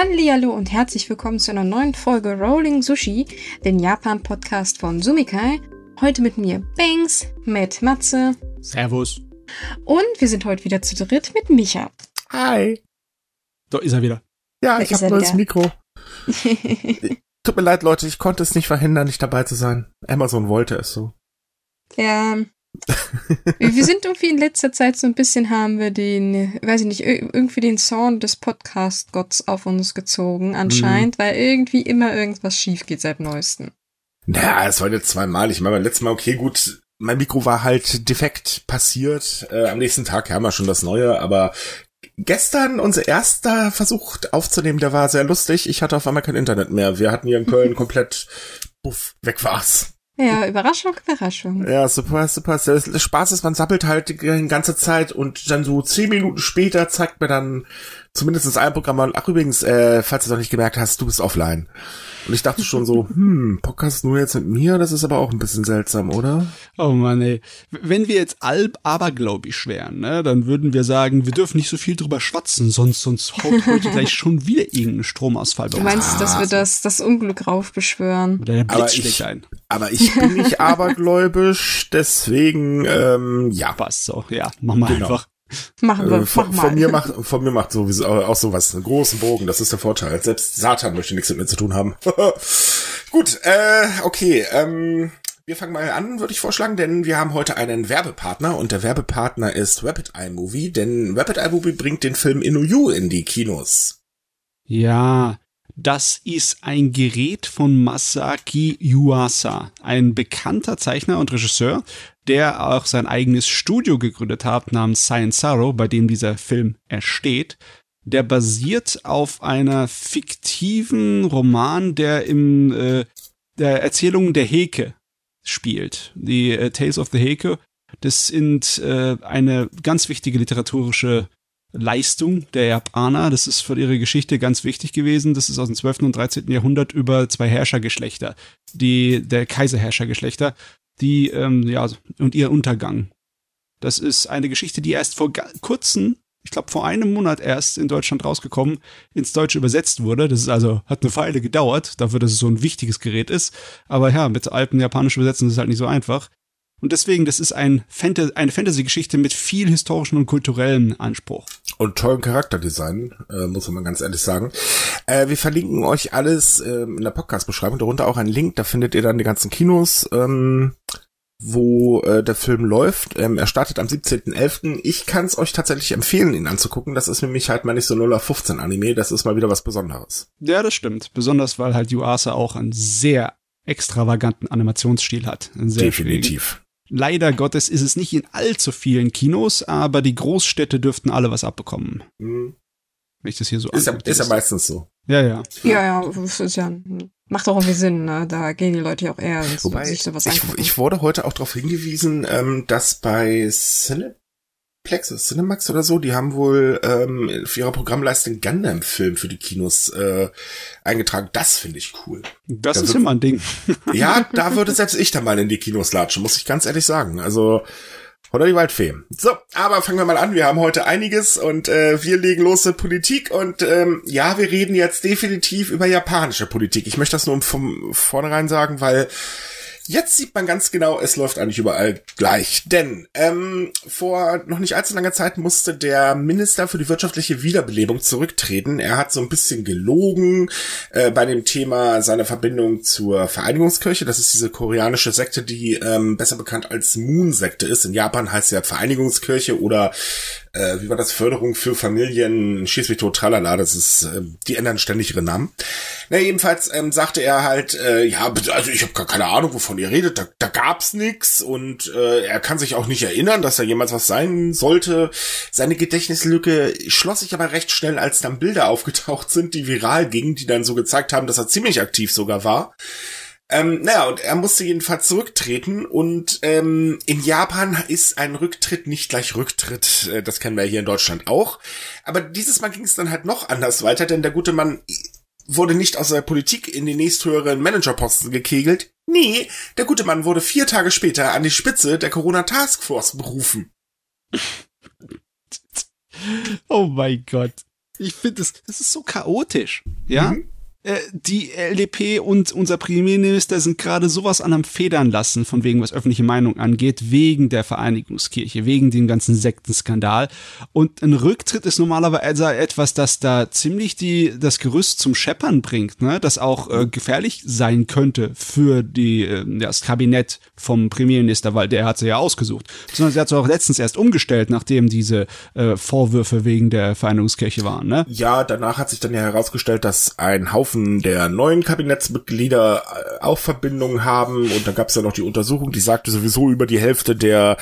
Hallihallo und herzlich willkommen zu einer neuen Folge Rolling Sushi, den Japan-Podcast von Sumikai. Heute mit mir Banks, mit Matze. Servus. Und wir sind heute wieder zu dritt mit Micha. Hi. Da ist er wieder. Ja, ich habe neues Mikro. Tut mir leid, Leute, ich konnte es nicht verhindern, nicht dabei zu sein. Amazon wollte es so. Ja. Wir sind irgendwie in letzter Zeit so ein bisschen, haben wir den, weiß ich nicht, irgendwie den Zorn des Podcast-Gotts auf uns gezogen anscheinend, weil irgendwie immer irgendwas schief geht seit Neuestem. Naja, es war jetzt zweimal. Ich meine, beim letzten Mal, okay, gut, mein Mikro war halt defekt passiert. Am nächsten Tag haben wir schon das Neue, aber gestern unser erster Versuch aufzunehmen, der war sehr lustig. Ich hatte auf einmal kein Internet mehr. Wir hatten hier in Köln komplett, puff, weg war's. Ja, Überraschung, Überraschung. Ja, surprise, surprise. Der Spaß ist, man sappelt halt die ganze Zeit und dann so 10 Minuten später zeigt mir dann zumindest ein Programm an. Ach übrigens, falls du es noch nicht gemerkt hast, du bist offline. Und ich dachte schon so, Podcast nur jetzt mit mir, das ist aber auch ein bisschen seltsam, oder? Oh Mann, ey. Wenn wir jetzt halb abergläubisch wären, ne, dann würden wir sagen, wir dürfen nicht so viel drüber schwatzen, sonst haut heute gleich schon wieder irgendein Stromausfall bei uns. Du meinst, dass wir das Unglück raufbeschwören? Oder der Blitz schlägt ein. Aber ich bin nicht abergläubisch, deswegen, ja. Passt so, ja, machen wir einfach. Machen wir, von mir macht sowieso auch sowas einen großen Bogen, das ist der Vorteil. Selbst Satan möchte nichts mit mir zu tun haben. Gut, okay, wir fangen mal an, würde ich vorschlagen, denn wir haben heute einen Werbepartner und der Werbepartner ist Rapid Eye Movie, denn Rapid Eye Movie bringt den Film InuYu in die Kinos. Ja, das ist ein Gerät von Masaki Yuasa, ein bekannter Zeichner und Regisseur, der auch sein eigenes Studio gegründet hat, namens Science Saru, bei dem dieser Film entsteht. Der basiert auf einer fiktiven Roman, der in der Erzählung der Heke spielt. Die Tales of the Heke, das sind eine ganz wichtige literarische Leistung der Japaner. Das ist für ihre Geschichte ganz wichtig gewesen. Das ist aus dem 12. und 13. Jahrhundert über zwei Herrschergeschlechter, der Kaiserherrschergeschlechter, die, ja, und ihr Untergang. Das ist eine Geschichte, die erst vor kurzem, ich glaube vor einem Monat erst in Deutschland rausgekommen, ins Deutsche übersetzt wurde. Das ist also, hat eine Weile gedauert, dafür, dass es so ein wichtiges Gerät ist. Aber ja, mit alten japanisch übersetzen ist es halt nicht so einfach. Und deswegen, das ist eine Fantasy-Geschichte mit viel historischen und kulturellen Anspruch. Und tollen Charakterdesign, muss man ganz ehrlich sagen. Wir verlinken euch alles in der Podcast-Beschreibung, darunter auch einen Link, da findet ihr dann die ganzen Kinos, wo der Film läuft. Er startet am 17.11. Ich kann es euch tatsächlich empfehlen, ihn anzugucken. Das ist nämlich halt mal nicht so 0-15-Anime, das ist mal wieder was Besonderes. Ja, das stimmt. Besonders, weil halt Yuasa auch einen sehr extravaganten Animationsstil hat. Definitiv. Leider Gottes ist es nicht in allzu vielen Kinos, aber die Großstädte dürften alle was abbekommen. Mhm. Wenn ich das hier so angucke. Ist ja meistens so. Ja, ja. Ja, ja. Macht auch irgendwie Sinn, ne? Da gehen die Leute ja auch eher ins, wobei sich sowas angucken. Ich wurde heute auch darauf hingewiesen, dass bei Cinemax oder so, die haben wohl für ihre Programmleiste einen Gundam-Film für die Kinos eingetragen. Das finde ich cool. Das ist immer ein Ding. Ja, da würde selbst ich dann mal in die Kinos latschen, muss ich ganz ehrlich sagen. Also, oder die Waldfee. So, aber fangen wir mal an. Wir haben heute einiges und wir legen los mit Politik. Und ja, wir reden jetzt definitiv über japanische Politik. Ich möchte das nur von vornherein sagen, weil jetzt sieht man ganz genau, es läuft eigentlich überall gleich. Denn vor noch nicht allzu langer Zeit musste der Minister für die wirtschaftliche Wiederbelebung zurücktreten. Er hat so ein bisschen gelogen bei dem Thema seiner Verbindung zur Vereinigungskirche. Das ist diese koreanische Sekte, die besser bekannt als Moon-Sekte ist. In Japan heißt sie ja Vereinigungskirche oder wie war das? Förderung für Familien, schieß mich tot, tralala. Das ist, die ändern ständig ihre Namen. Na, jedenfalls sagte er halt, ja, also ich habe gar keine Ahnung, wovon ihr redet, da gab's nix und er kann sich auch nicht erinnern, dass da jemals was sein sollte. Seine Gedächtnislücke schloss sich aber recht schnell, als dann Bilder aufgetaucht sind, die viral gingen, die dann so gezeigt haben, dass er ziemlich aktiv sogar war. Naja, und er musste jedenfalls zurücktreten und in Japan ist ein Rücktritt nicht gleich Rücktritt. Das kennen wir hier in Deutschland auch. Aber dieses Mal ging es dann halt noch anders weiter, denn der gute Mann wurde nicht aus der Politik in den nächsthöheren Managerposten gekegelt. Nee, der gute Mann wurde 4 Tage später an die Spitze der Corona-Taskforce berufen. Oh mein Gott. ich finde, das ist so chaotisch. Ja? Mhm. Die LDP und unser Premierminister sind gerade sowas an am Federn lassen, von wegen was öffentliche Meinung angeht, wegen der Vereinigungskirche, wegen dem ganzen Sektenskandal. Und ein Rücktritt ist normalerweise etwas, das da ziemlich das Gerüst zum Scheppern bringt, ne? Das auch gefährlich sein könnte für das Kabinett vom Premierminister, weil der hat sie ja ausgesucht. Sondern sie hat sie auch letztens erst umgestellt, nachdem diese Vorwürfe wegen der Vereinigungskirche waren, ne? Ja, danach hat sich dann ja herausgestellt, dass ein Haufen der neuen Kabinettsmitglieder auch Verbindungen haben, und dann gab es ja noch die Untersuchung, die sagte, sowieso über die Hälfte der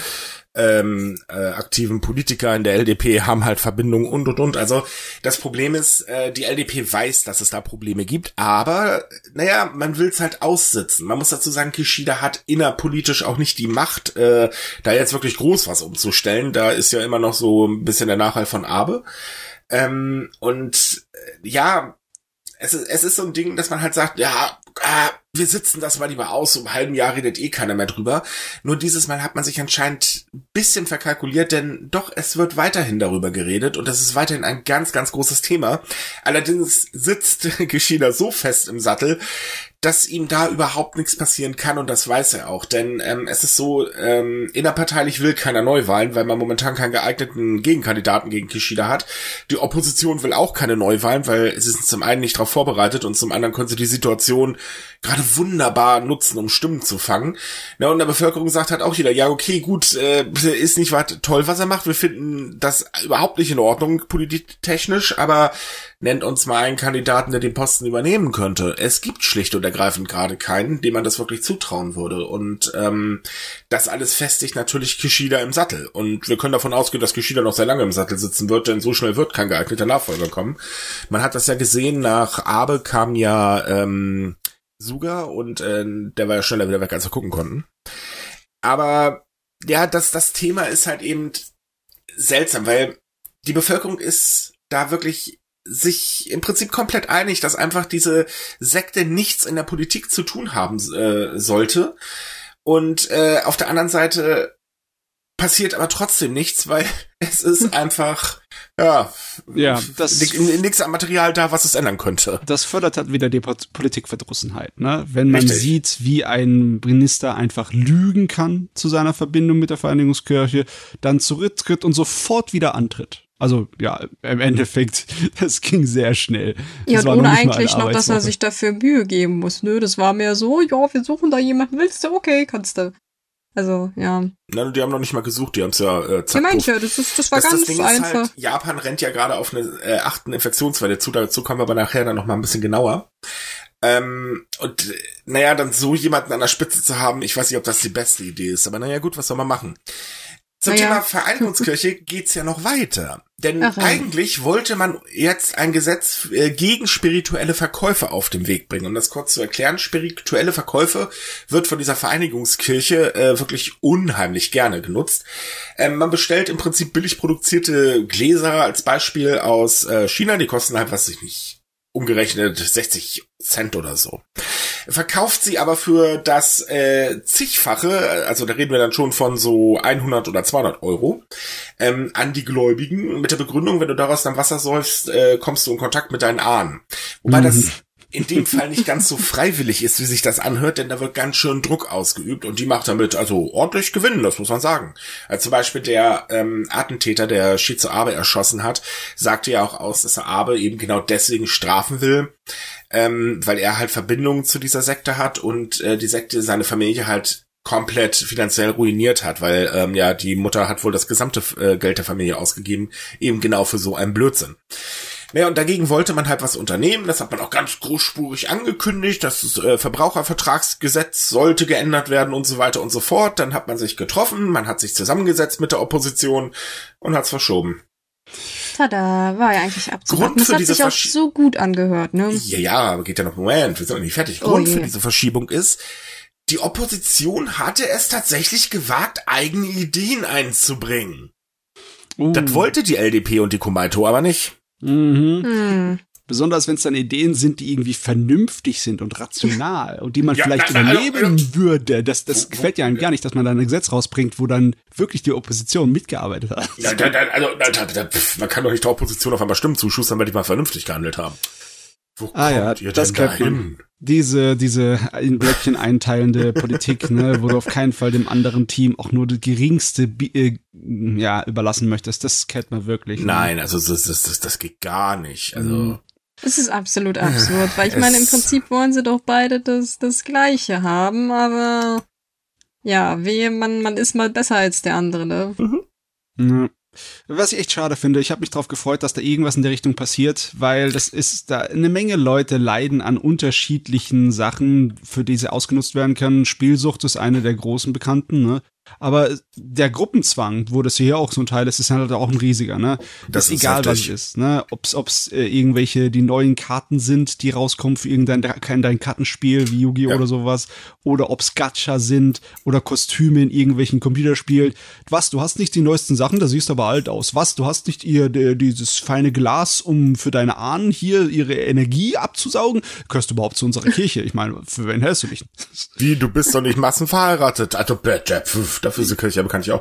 aktiven Politiker in der LDP haben halt Verbindungen und. Also das Problem ist, die LDP weiß, dass es da Probleme gibt, aber naja, man will's halt aussitzen. Man muss dazu sagen, Kishida hat innerpolitisch auch nicht die Macht, da jetzt wirklich groß was umzustellen. Da ist ja immer noch so ein bisschen der Nachhall von Abe. Es ist so ein Ding, dass man halt sagt, ja, wir sitzen das mal lieber aus, um halben Jahr redet eh keiner mehr drüber. Nur dieses Mal hat man sich anscheinend ein bisschen verkalkuliert, denn doch, es wird weiterhin darüber geredet und das ist weiterhin ein ganz, ganz großes Thema. Allerdings sitzt Kishida so fest im Sattel, dass ihm da überhaupt nichts passieren kann, und das weiß er auch, denn es ist so, innerparteilich will keiner Neuwahlen, weil man momentan keinen geeigneten Gegenkandidaten gegen Kishida hat. Die Opposition will auch keine Neuwahlen, weil sie sind zum einen nicht darauf vorbereitet und zum anderen können sie die Situation gerade wunderbar nutzen, um Stimmen zu fangen. Na, und der Bevölkerung sagt halt auch jeder, ja okay, gut, ist nicht was toll, was er macht, wir finden das überhaupt nicht in Ordnung, politiktechnisch, aber nennt uns mal einen Kandidaten, der den Posten übernehmen könnte. Es gibt schlicht und ergreifend gerade keinen, dem man das wirklich zutrauen würde. Und das alles festigt natürlich Kishida im Sattel. Und wir können davon ausgehen, dass Kishida noch sehr lange im Sattel sitzen wird, denn so schnell wird kein geeigneter Nachfolger kommen. Man hat das ja gesehen, nach Abe kam ja Suga und der war ja schneller wieder weg, als wir gucken konnten. Aber ja, das Thema ist halt eben seltsam, weil die Bevölkerung ist da wirklich sich im Prinzip komplett einig, dass einfach diese Sekte nichts in der Politik zu tun haben sollte. Und auf der anderen Seite passiert aber trotzdem nichts, weil es ist einfach nichts am Material da, was es ändern könnte. Das fördert halt wieder die Politikverdrossenheit, ne? Wenn man sieht, wie ein Minister einfach lügen kann zu seiner Verbindung mit der Vereinigungskirche, dann zurücktritt und sofort wieder antritt. Also ja, im Endeffekt, das ging sehr schnell. Ja, und ohne eigentlich noch, dass er sich dafür Mühe geben muss. Nö, das war mehr so, ja, wir suchen da jemanden, willst du? Okay, kannst du. Also, ja. Nein, die haben noch nicht mal gesucht, die haben es ja zack. Ja, meint ja, das war ganz einfach. Ist halt, Japan rennt ja gerade auf eine 8. Infektionswelle zu, dazu kommen wir aber nachher dann noch mal ein bisschen genauer. Und naja, dann so jemanden an der Spitze zu haben, ich weiß nicht, ob das die beste Idee ist, aber naja, gut, was soll man machen? Zum Thema Vereinigungskirche geht's ja noch weiter. Denn eigentlich wollte man jetzt ein Gesetz gegen spirituelle Verkäufe auf den Weg bringen. Um das kurz zu erklären, spirituelle Verkäufe wird von dieser Vereinigungskirche wirklich unheimlich gerne genutzt. Man bestellt im Prinzip billig produzierte Gläser als Beispiel aus China. Die kosten halt, was ich nicht, umgerechnet 60 Cent oder so. Verkauft sie aber für das Zigfache, also da reden wir dann schon von so 100 oder 200 Euro, an die Gläubigen, mit der Begründung, wenn du daraus dann Wasser säufst, kommst du in Kontakt mit deinen Ahnen. Wobei das in dem Fall nicht ganz so freiwillig ist, wie sich das anhört, denn da wird ganz schön Druck ausgeübt und die macht damit also ordentlich Gewinn, das muss man sagen. Also zum Beispiel der Attentäter, der Shinzo Abe erschossen hat, sagte ja auch aus, dass er Abe eben genau deswegen strafen will, weil er halt Verbindungen zu dieser Sekte hat und die Sekte seine Familie halt komplett finanziell ruiniert hat, weil die Mutter hat wohl das gesamte Geld der Familie ausgegeben, eben genau für so einen Blödsinn. Naja, und dagegen wollte man halt was unternehmen, das hat man auch ganz großspurig angekündigt, das Verbrauchervertragsgesetz sollte geändert werden und so weiter und so fort. Dann hat man sich getroffen, man hat sich zusammengesetzt mit der Opposition und hat's verschoben. Tada, war ja eigentlich abzuwarten. Das hat sich auch so gut angehört, ne? Ja, geht ja noch, Moment, wir sind noch nicht fertig. Grund für diese Verschiebung ist, die Opposition hatte es tatsächlich gewagt, eigene Ideen einzubringen. Das wollte die LDP und die Kōmeitō aber nicht. Mhm. Besonders wenn es dann Ideen sind, die irgendwie vernünftig sind und rational und die man vielleicht überleben würde. Das gefällt ja einem gar nicht, dass man da ein Gesetz rausbringt, wo dann wirklich die Opposition mitgearbeitet hat. Man kann doch nicht der Opposition auf einmal Stimmen zuschustern, weil die mal vernünftig gehandelt haben. Wo kommt ihr das denn dahin? Diese in Blöckchen einteilende Politik, ne, wo du auf keinen Fall dem anderen Team auch nur das geringste überlassen möchtest, das kennt man wirklich. Nein, also das geht gar nicht. Also es ist absolut absurd, weil ich meine, im Prinzip wollen sie doch beide das Gleiche haben, aber ja, wehe, man ist mal besser als der andere, ne? Mhm. Ja. Was ich echt schade finde, ich habe mich darauf gefreut, dass da irgendwas in der Richtung passiert, weil da eine Menge Leute leiden an unterschiedlichen Sachen, für die sie ausgenutzt werden können. Spielsucht ist eine der großen Bekannten, ne? Aber der Gruppenzwang, wo das hier auch so ein Teil ist, ist halt auch ein riesiger, ne? Das ist egal, was es ist, ne? Ob's irgendwelche, die neuen Karten sind, die rauskommen für irgendein Kartenspiel wie Yu-Gi-Oh! Oder sowas. Oder ob's Gacha sind oder Kostüme in irgendwelchen Computerspielen. Was, du hast nicht die neuesten Sachen, da siehst du aber alt aus. Was, du hast nicht dieses feine Glas, um für deine Ahnen hier ihre Energie abzusaugen? Gehörst du überhaupt zu unserer Kirche? Ich meine, für wen hältst du dich? Wie, du bist doch nicht massenverheiratet. Also, dafür ist die Kirche bekanntlich auch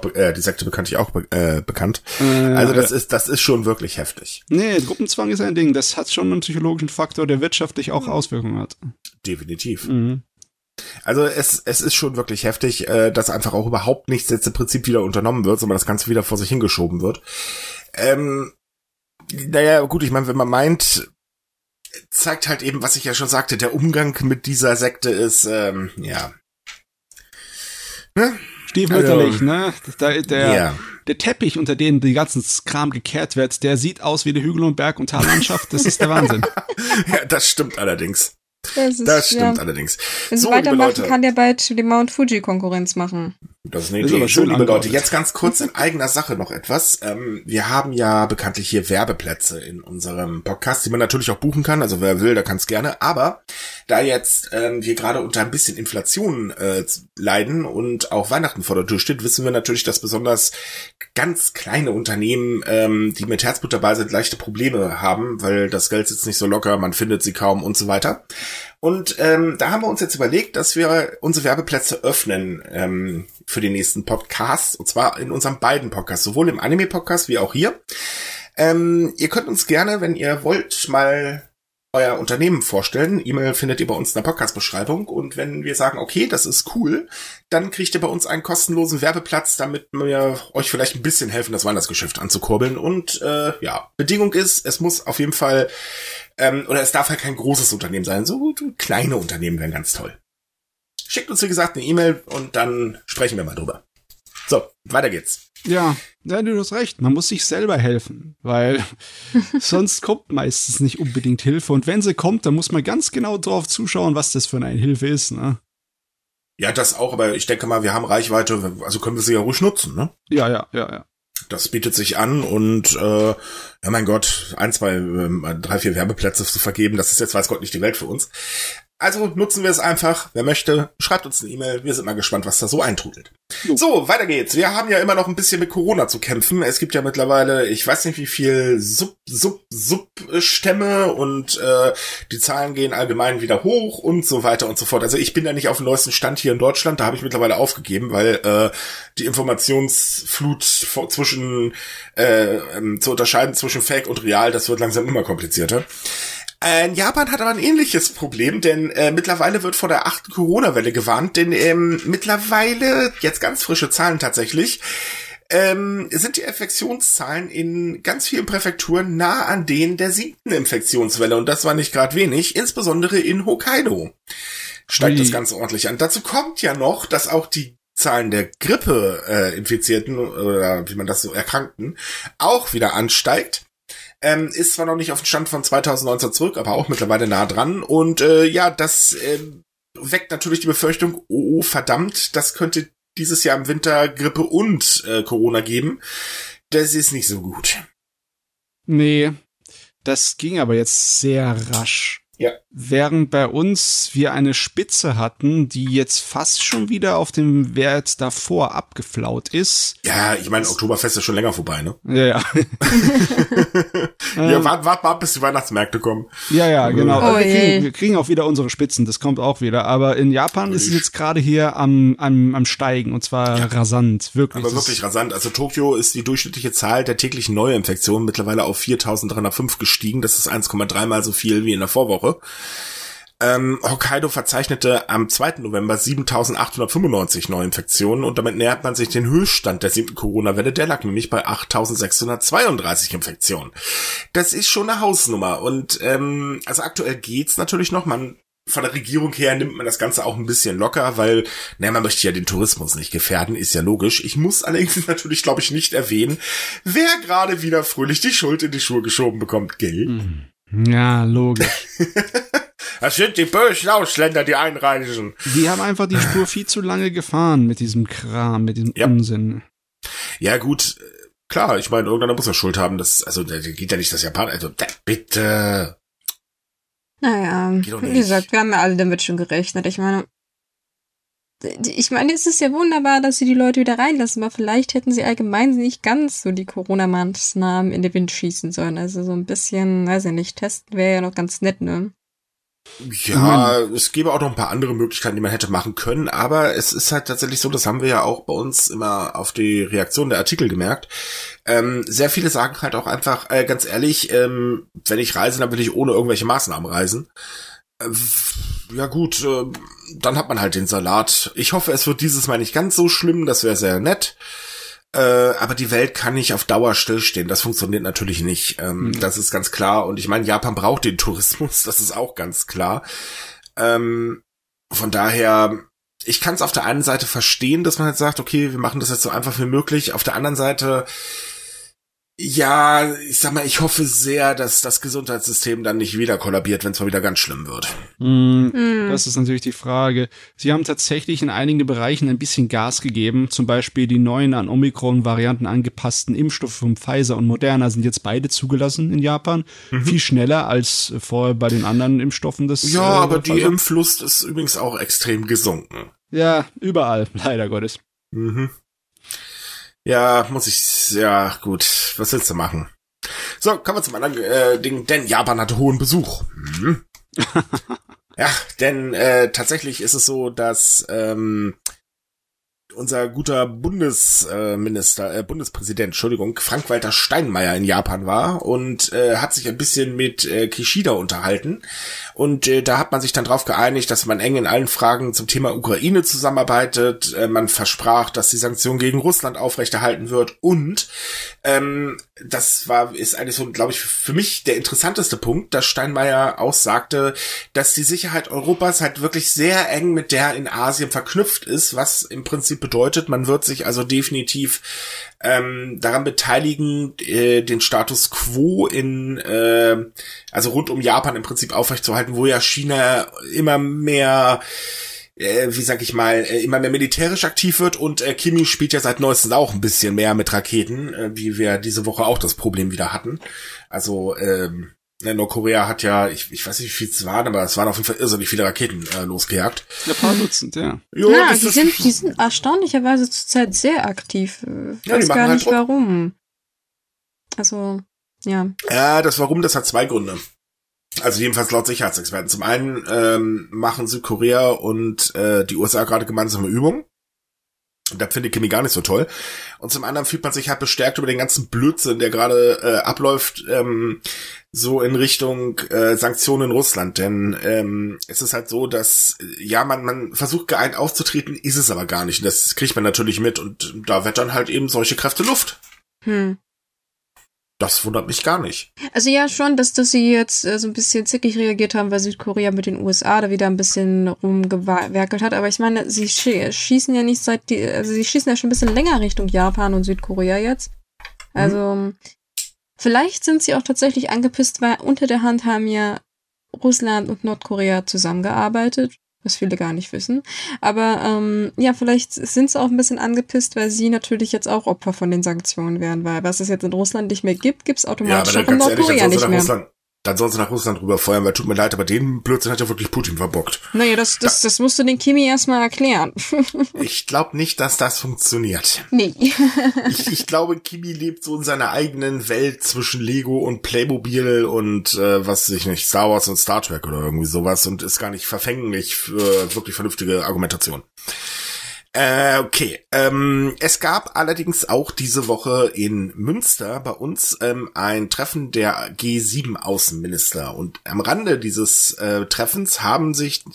bekannt. Also das ist schon wirklich heftig. Nee, Gruppenzwang ist ein Ding. Das hat schon einen psychologischen Faktor, der wirtschaftlich auch Auswirkungen hat. Definitiv. Mhm. Also es ist schon wirklich heftig, dass einfach auch überhaupt nichts jetzt im Prinzip wieder unternommen wird, sondern das Ganze wieder vor sich hingeschoben wird. Naja, gut, ich meine, wenn man meint, zeigt halt eben, was ich ja schon sagte, der Umgang mit dieser Sekte ist, Ne? Stiefmütterlich, ne? Der Teppich, unter dem die ganzen Kram gekehrt wird, der sieht aus wie der Hügel und Berg und Tallandschaft. Das ist der Wahnsinn. Ja, das stimmt allerdings. Das stimmt allerdings. Wenn sie weitermachen, kann der bald die Mount Fuji Konkurrenz machen. Das ist eine Idee. So, liebe Leute, jetzt ganz kurz in eigener Sache noch etwas. Wir haben ja bekanntlich hier Werbeplätze in unserem Podcast, die man natürlich auch buchen kann. Also wer will, der kann es gerne. Aber da jetzt wir gerade unter ein bisschen Inflation leiden und auch Weihnachten vor der Tür steht, wissen wir natürlich, dass besonders ganz kleine Unternehmen, die mit Herzblut dabei sind, leichte Probleme haben, weil das Geld sitzt nicht so locker, man findet sie kaum und so weiter. Und da haben wir uns jetzt überlegt, dass wir unsere Werbeplätze öffnen für den nächsten Podcast. Und zwar in unseren beiden Podcasts, sowohl im Anime-Podcast wie auch hier. Ihr könnt uns gerne, wenn ihr wollt, mal euer Unternehmen vorstellen. E-Mail findet ihr bei uns in der Podcast-Beschreibung. Und wenn wir sagen, okay, das ist cool, dann kriegt ihr bei uns einen kostenlosen Werbeplatz, damit wir euch vielleicht ein bisschen helfen, das Weihnachtsgeschäft anzukurbeln. Und Bedingung ist, es muss auf jeden Fall oder es darf halt kein großes Unternehmen sein. So kleine Unternehmen wären ganz toll. Schickt uns, wie gesagt, eine E-Mail und dann sprechen wir mal drüber. So, weiter geht's. Ja, du hast recht. Man muss sich selber helfen, weil sonst kommt meistens nicht unbedingt Hilfe. Und wenn sie kommt, dann muss man ganz genau drauf zuschauen, was das für eine Hilfe ist, ne? Ja, das auch, aber ich denke mal, wir haben Reichweite, also können wir sie ja ruhig nutzen, ne? Ja. Das bietet sich an und, ja mein Gott, 1, 2, 3, 4 Werbeplätze zu vergeben, das ist jetzt, weiß Gott, nicht die Welt für uns. Also nutzen wir es einfach. Wer möchte, schreibt uns eine E-Mail. Wir sind mal gespannt, was da so eintrudelt. So, weiter geht's. Wir haben ja immer noch ein bisschen mit Corona zu kämpfen. Es gibt ja mittlerweile, ich weiß nicht wie viel Sub-Stämme und die Zahlen gehen allgemein wieder hoch und so weiter und so fort. Also ich bin ja nicht auf dem neuesten Stand hier in Deutschland. Da habe ich mittlerweile aufgegeben, weil die Informationsflut zu unterscheiden zwischen Fake und Real, das wird langsam immer komplizierter. Japan hat aber ein ähnliches Problem, denn mittlerweile wird vor der 8. Corona-Welle gewarnt, denn mittlerweile, jetzt ganz frische Zahlen tatsächlich, sind die Infektionszahlen in ganz vielen Präfekturen nah an denen der 7. Infektionswelle und das war nicht gerade wenig, insbesondere in Hokkaido steigt das Ganze ordentlich an. Dazu kommt ja noch, dass auch die Zahlen der Grippe-Infizierten oder wie man das so Erkrankten auch wieder ansteigt. Ist zwar noch nicht auf den Stand von 2019 zurück, aber auch mittlerweile nah dran. Und das weckt natürlich die Befürchtung, oh verdammt, das könnte dieses Jahr im Winter Grippe und Corona geben. Das ist nicht so gut. Nee, das ging aber jetzt sehr rasch. Ja. Während bei uns wir eine Spitze hatten, die jetzt fast schon wieder auf dem Wert davor abgeflaut ist. Ja, ich meine, Oktoberfest ist schon länger vorbei, ne? Ja, ja. Ja, wart mal ab, bis die Weihnachtsmärkte kommen. Ja, ja, genau. Oh, wir kriegen auch wieder unsere Spitzen, das kommt auch wieder. Aber in Japan ist es jetzt gerade hier am Steigen, und zwar rasant, wirklich. Aber wirklich rasant. Also Tokio ist die durchschnittliche Zahl der täglichen Neuinfektionen mittlerweile auf 4.305 gestiegen. Das ist 1,3 mal so viel wie in der Vorwoche. Hokkaido verzeichnete am 2. November 7.895 Neuinfektionen, und damit nähert man sich den Höchststand der 7. Corona-Welle, der lag nämlich bei 8.632 Infektionen. Das ist schon eine Hausnummer, und also aktuell geht's natürlich noch, von der Regierung her nimmt man das Ganze auch ein bisschen locker, weil, man möchte ja den Tourismus nicht gefährden, ist ja logisch. Ich muss allerdings natürlich, glaube ich, nicht erwähnen, wer gerade wieder fröhlich die Schuld in die Schuhe geschoben bekommt, gell? Ja, logisch. Das sind die bösen Ausländer, die einreisen. Die haben einfach die Spur viel zu lange gefahren mit diesem Kram, mit diesem Unsinn. Ja, gut, klar, ich meine, irgendeiner muss ja Schuld haben, da geht ja nicht das Japan, bitte. Naja, wie gesagt, wir haben ja alle damit schon gerechnet. Ich meine, es ist ja wunderbar, dass sie die Leute wieder reinlassen, aber vielleicht hätten sie allgemein nicht ganz so die Corona-Maßnahmen in den Wind schießen sollen. Also so ein bisschen, weiß ich nicht, testen wäre ja noch ganz nett, ne? Ja, es gäbe auch noch ein paar andere Möglichkeiten, die man hätte machen können, aber es ist halt tatsächlich so, das haben wir ja auch bei uns immer auf die Reaktion der Artikel gemerkt, sehr viele sagen halt auch einfach, ganz ehrlich, wenn ich reise, dann will ich ohne irgendwelche Maßnahmen reisen. Ja gut, dann hat man halt den Salat. Ich hoffe, es wird dieses Mal nicht ganz so schlimm, das wäre sehr nett. Aber die Welt kann nicht auf Dauer stillstehen. Das funktioniert natürlich nicht. Das ist ganz klar. Und ich meine, Japan braucht den Tourismus. Das ist auch ganz klar. Von daher, ich kann es auf der einen Seite verstehen, dass man halt sagt, okay, wir machen das jetzt so einfach wie möglich. Auf der anderen Seite, ja, ich sag mal, ich hoffe sehr, dass das Gesundheitssystem dann nicht wieder kollabiert, wenn es mal wieder ganz schlimm wird. Das ist natürlich die Frage. Sie haben tatsächlich in einigen Bereichen ein bisschen Gas gegeben. Zum Beispiel die neuen an Omikron-Varianten angepassten Impfstoffe von Pfizer und Moderna sind jetzt beide zugelassen in Japan. Viel schneller als vorher bei den anderen Impfstoffen. Aber die Impflust ist übrigens auch extrem gesunken. Ja, überall, leider Gottes. Ja, ja gut, was willst du machen? So, kommen wir zum anderen Ding, denn Japan hatte hohen Besuch. Ja, denn tatsächlich ist es so, dass unser guter Bundespräsident, Frank-Walter Steinmeier in Japan war und hat sich ein bisschen mit Kishida unterhalten, und da hat man sich dann drauf geeinigt, dass man eng in allen Fragen zum Thema Ukraine zusammenarbeitet, man versprach, dass die Sanktionen gegen Russland aufrechterhalten wird, und das ist eigentlich so, glaube ich, für mich der interessanteste Punkt, dass Steinmeier auch sagte, dass die Sicherheit Europas halt wirklich sehr eng mit der in Asien verknüpft ist, was im Prinzip bedeutet, man wird sich also definitiv daran beteiligen, den Status quo also rund um Japan im Prinzip aufrechtzuerhalten, wo ja China immer mehr, immer mehr militärisch aktiv wird, und Kimi spielt ja seit neuestem auch ein bisschen mehr mit Raketen, wie wir diese Woche auch das Problem wieder hatten. Also Nordkorea hat ja, ich weiß nicht, wie viel es waren, aber es waren auf jeden Fall irrsinnig viele Raketen losgejagt. Ein paar Dutzend, ja. Ja, die sind erstaunlicherweise zurzeit sehr aktiv. Ich weiß gar nicht, warum. Also, ja. Ja, das Warum, das hat zwei Gründe. Also jedenfalls laut Sicherheitsexperten. Zum einen machen Südkorea und die USA gerade gemeinsame Übungen. Und das findet Kimi gar nicht so toll. Und zum anderen fühlt man sich halt bestärkt über den ganzen Blödsinn, der gerade abläuft, so in Richtung Sanktionen in Russland. Denn es ist halt so, dass, man versucht geeint aufzutreten, ist es aber gar nicht. Und das kriegt man natürlich mit. Und da wettern halt eben solche Kräfte Luft. Das wundert mich gar nicht. Also ja, schon, dass sie jetzt so ein bisschen zickig reagiert haben, weil Südkorea mit den USA da wieder ein bisschen rumgewerkelt hat. Aber ich meine, sie schießen ja nicht sie schießen ja schon ein bisschen länger Richtung Japan und Südkorea jetzt. Also vielleicht sind sie auch tatsächlich angepisst, weil unter der Hand haben ja Russland und Nordkorea zusammengearbeitet, was viele gar nicht wissen. Aber vielleicht sind sie auch ein bisschen angepisst, weil sie natürlich jetzt auch Opfer von den Sanktionen werden, weil was es jetzt in Russland nicht mehr gibt, gibt's automatisch auch in Nordkorea nicht mehr. dann sollen sie nach Russland rüberfeuern, weil tut mir leid, aber den Blödsinn hat ja wirklich Putin verbockt. Naja, das musst du den Kimi erstmal erklären. Ich glaube nicht, dass das funktioniert. Nee. Ich glaube, Kimi lebt so in seiner eigenen Welt zwischen Lego und Playmobil und, was weiß ich nicht, Star Wars und Star Trek oder irgendwie sowas und ist gar nicht verfänglich für wirklich vernünftige Argumentation. Okay, es gab allerdings auch diese Woche in Münster bei uns ein Treffen der G7-Außenminister. Und am Rande dieses Treffens haben sich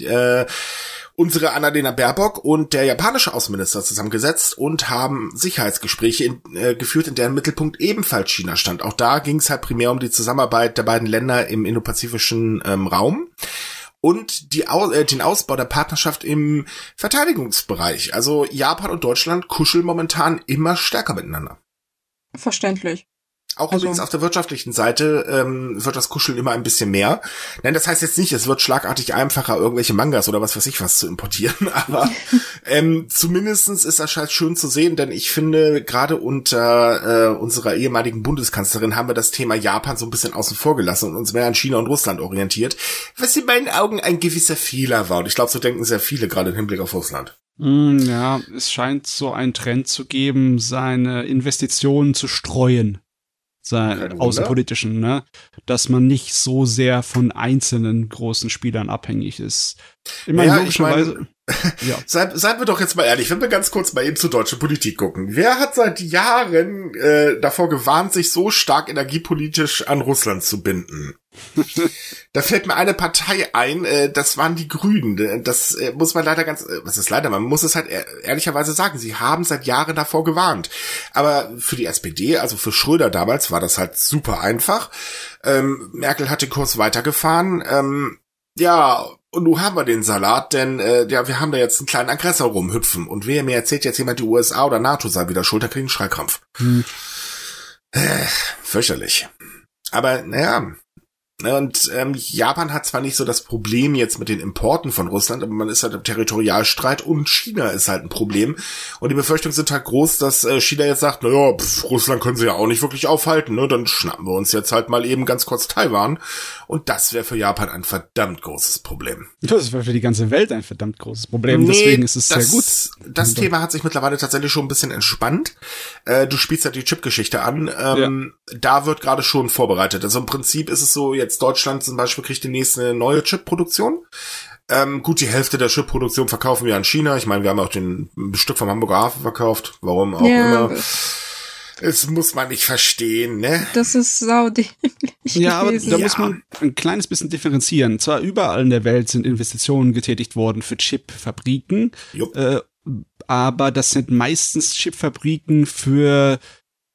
unsere Annalena Baerbock und der japanische Außenminister zusammengesetzt und haben Sicherheitsgespräche geführt, in deren Mittelpunkt ebenfalls China stand. Auch da ging es halt primär um die Zusammenarbeit der beiden Länder im indopazifischen Raum. Und den Ausbau der Partnerschaft im Verteidigungsbereich. Also Japan und Deutschland kuscheln momentan immer stärker miteinander. Verständlich. Auch also, übrigens auf der wirtschaftlichen Seite wird das Kuscheln immer ein bisschen mehr. Nein, das heißt jetzt nicht, es wird schlagartig einfacher, irgendwelche Mangas oder was weiß ich was zu importieren. Aber zumindestens ist das halt schön zu sehen, denn ich finde, gerade unter unserer ehemaligen Bundeskanzlerin haben wir das Thema Japan so ein bisschen außen vor gelassen und uns mehr an China und Russland orientiert. Was in meinen Augen ein gewisser Fehler war. Und ich glaube, so denken sehr viele gerade im Hinblick auf Russland. Ja, es scheint so einen Trend zu geben, seine Investitionen zu streuen. Außenpolitischen, ne? Dass man nicht so sehr von einzelnen großen Spielern abhängig ist. Logischerweise. Ja. Seien wir doch jetzt mal ehrlich, wenn wir ganz kurz mal eben zur deutschen Politik gucken. Wer hat seit Jahren davor gewarnt, sich so stark energiepolitisch an Russland zu binden? Da fällt mir eine Partei ein, das waren die Grünen. Das muss man leider man muss es halt ehrlicherweise sagen, sie haben seit Jahren davor gewarnt. Aber für die SPD, also für Schröder damals, war das halt super einfach. Merkel hat den Kurs weitergefahren. Und nun haben wir den Salat, denn wir haben da jetzt einen kleinen Aggressor rumhüpfen. Und wer mir erzählt jetzt jemand, die USA oder NATO sei wieder schuld, da kriegen Schreikrampf. Fürchterlich. Aber naja. Und Japan hat zwar nicht so das Problem jetzt mit den Importen von Russland, aber man ist halt im Territorialstreit und China ist halt ein Problem. Und die Befürchtungen sind halt groß, dass China jetzt sagt, naja, Russland können sie ja auch nicht wirklich aufhalten, ne? Dann schnappen wir uns jetzt halt mal eben ganz kurz Taiwan. Und das wäre für Japan ein verdammt großes Problem. Das wäre für die ganze Welt ein verdammt großes Problem, deswegen ist es sehr gut. Das Thema hat sich mittlerweile tatsächlich schon ein bisschen entspannt. Du spielst halt die Chip-Geschichte an. Da wird gerade schon vorbereitet. Also im Prinzip ist es so, jetzt Deutschland zum Beispiel kriegt demnächst eine neue Chip-Produktion. Gut, die Hälfte der Chip-Produktion verkaufen wir an China. Ich meine, wir haben auch ein Stück vom Hamburger Hafen verkauft. Warum auch immer. Es muss man nicht verstehen, ne? Das ist saudämlich. Ja, aber da muss man ein kleines bisschen differenzieren. Zwar überall in der Welt sind Investitionen getätigt worden für Chip-Fabriken, aber das sind meistens Chip-Fabriken für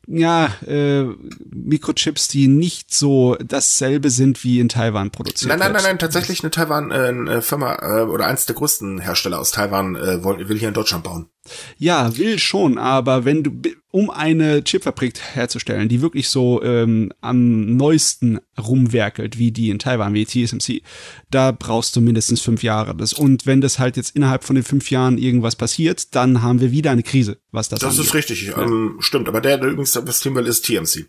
Mikrochips, die nicht so dasselbe sind wie in Taiwan produziert. Nein, tatsächlich eine Taiwan-Firma oder eins der größten Hersteller aus Taiwan will hier in Deutschland bauen. Ja, will schon, aber wenn du, um eine Chipfabrik herzustellen, die wirklich so am neuesten rumwerkelt, wie die in Taiwan, wie die TSMC, da brauchst du mindestens 5 Jahre. Und wenn das halt jetzt innerhalb von den 5 Jahren irgendwas passiert, dann haben wir wieder eine Krise, was das angeht. Das ist richtig, ja. Stimmt. Aber der übrigens das Team will, ist TSMC.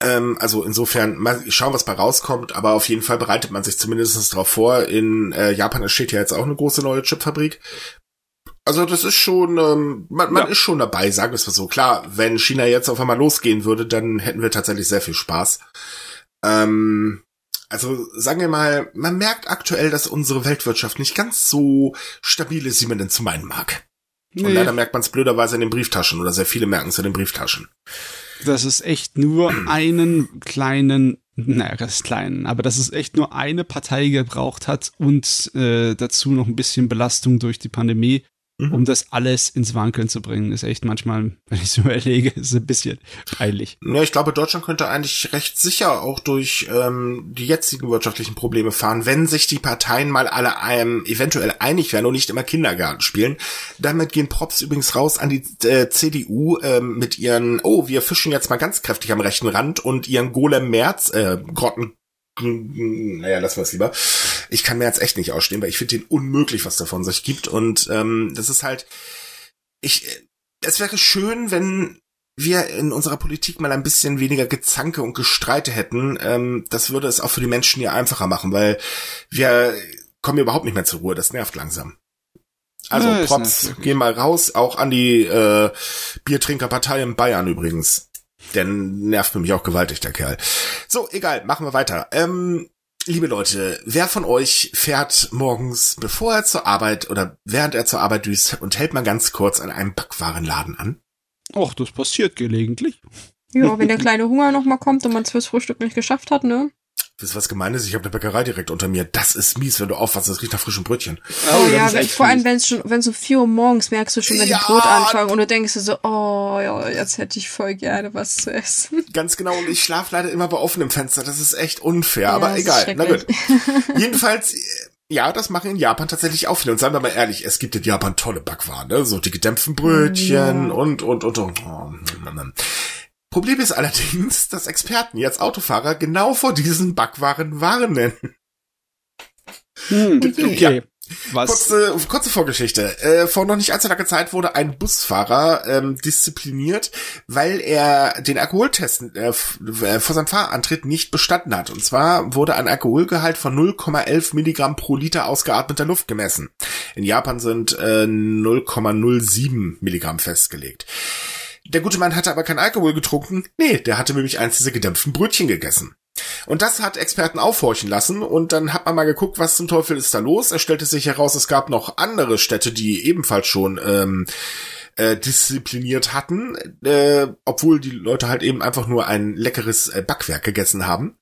Also insofern, mal schauen, was bei rauskommt, aber auf jeden Fall bereitet man sich zumindest darauf vor. In Japan entsteht ja jetzt auch eine große neue Chipfabrik. Also das ist schon, man ist schon dabei, sagen wir es mal so. Klar, wenn China jetzt auf einmal losgehen würde, dann hätten wir tatsächlich sehr viel Spaß. Also sagen wir mal, man merkt aktuell, dass unsere Weltwirtschaft nicht ganz so stabil ist, wie man denn zu meinen mag. Nee. Und leider merkt man es blöderweise in den Brieftaschen oder sehr viele merken es in den Brieftaschen. Das ist echt nur dass es echt nur eine Partei gebraucht hat und dazu noch ein bisschen Belastung durch die Pandemie. Um das alles ins Wankeln zu bringen, ist echt manchmal, wenn ich es überlege, ist ein bisschen peinlich. Ja, ich glaube, Deutschland könnte eigentlich recht sicher auch durch die jetzigen wirtschaftlichen Probleme fahren, wenn sich die Parteien mal alle eventuell einig werden und nicht immer Kindergarten spielen. Damit gehen Props übrigens raus an die CDU mit ihren, wir fischen jetzt mal ganz kräftig am rechten Rand und ihren Golem Merz, Grotten. Naja, lassen wir es lieber. Ich kann mir jetzt echt nicht ausstehen, weil ich finde den unmöglich, was davon sich gibt. Und das ist halt, es wäre schön, wenn wir in unserer Politik mal ein bisschen weniger Gezanke und Gestreite hätten, das würde es auch für die Menschen hier einfacher machen, weil wir kommen hier überhaupt nicht mehr zur Ruhe, das nervt langsam. Also ja, Props, gehen mal raus, auch an die Biertrinkerpartei in Bayern übrigens. Denn nervt mich auch gewaltig, der Kerl. So, egal, machen wir weiter. Liebe Leute, wer von euch fährt morgens, bevor er zur Arbeit oder während er zur Arbeit düst und hält mal ganz kurz an einem Backwarenladen an? Och, das passiert gelegentlich. Ja, wenn der kleine Hunger nochmal kommt und man es fürs Frühstück nicht geschafft hat, ne? Wisst ihr, was gemein ist? Ich habe eine Bäckerei direkt unter mir. Das ist mies, wenn du aufwachst. Das riecht nach frischem Brötchen. Oh, ja, vor allem, wenn es so 4 Uhr morgens merkst du schon, wenn die Brot anfangen und du denkst dir so, oh, ja, jetzt hätte ich voll gerne was zu essen. Ganz genau. Und ich schlafe leider immer bei offenem Fenster. Das ist echt unfair, ja, aber egal. Na gut. Jedenfalls, ja, das machen in Japan tatsächlich auch viele. Und seien wir mal ehrlich, es gibt in Japan tolle Backwaren, ne? So die gedämpften Brötchen und. Oh, Problem ist allerdings, dass Experten jetzt Autofahrer genau vor diesen Backwaren warnen. Okay. Ja. Was? Kurze Vorgeschichte. Vor noch nicht allzu langer Zeit wurde ein Busfahrer diszipliniert, weil er den Alkoholtest vor seinem Fahrantritt nicht bestanden hat. Und zwar wurde ein Alkoholgehalt von 0,11 Milligramm pro Liter ausgeatmeter Luft gemessen. In Japan sind 0,07 Milligramm festgelegt. Der gute Mann hatte aber keinen Alkohol getrunken. Nee, der hatte nämlich eins dieser gedämpften Brötchen gegessen. Und das hat Experten aufhorchen lassen. Und dann hat man mal geguckt, was zum Teufel ist da los. Es stellte sich heraus, es gab noch andere Städte, die ebenfalls schon diszipliniert hatten. Obwohl die Leute halt eben einfach nur ein leckeres Backwerk gegessen haben.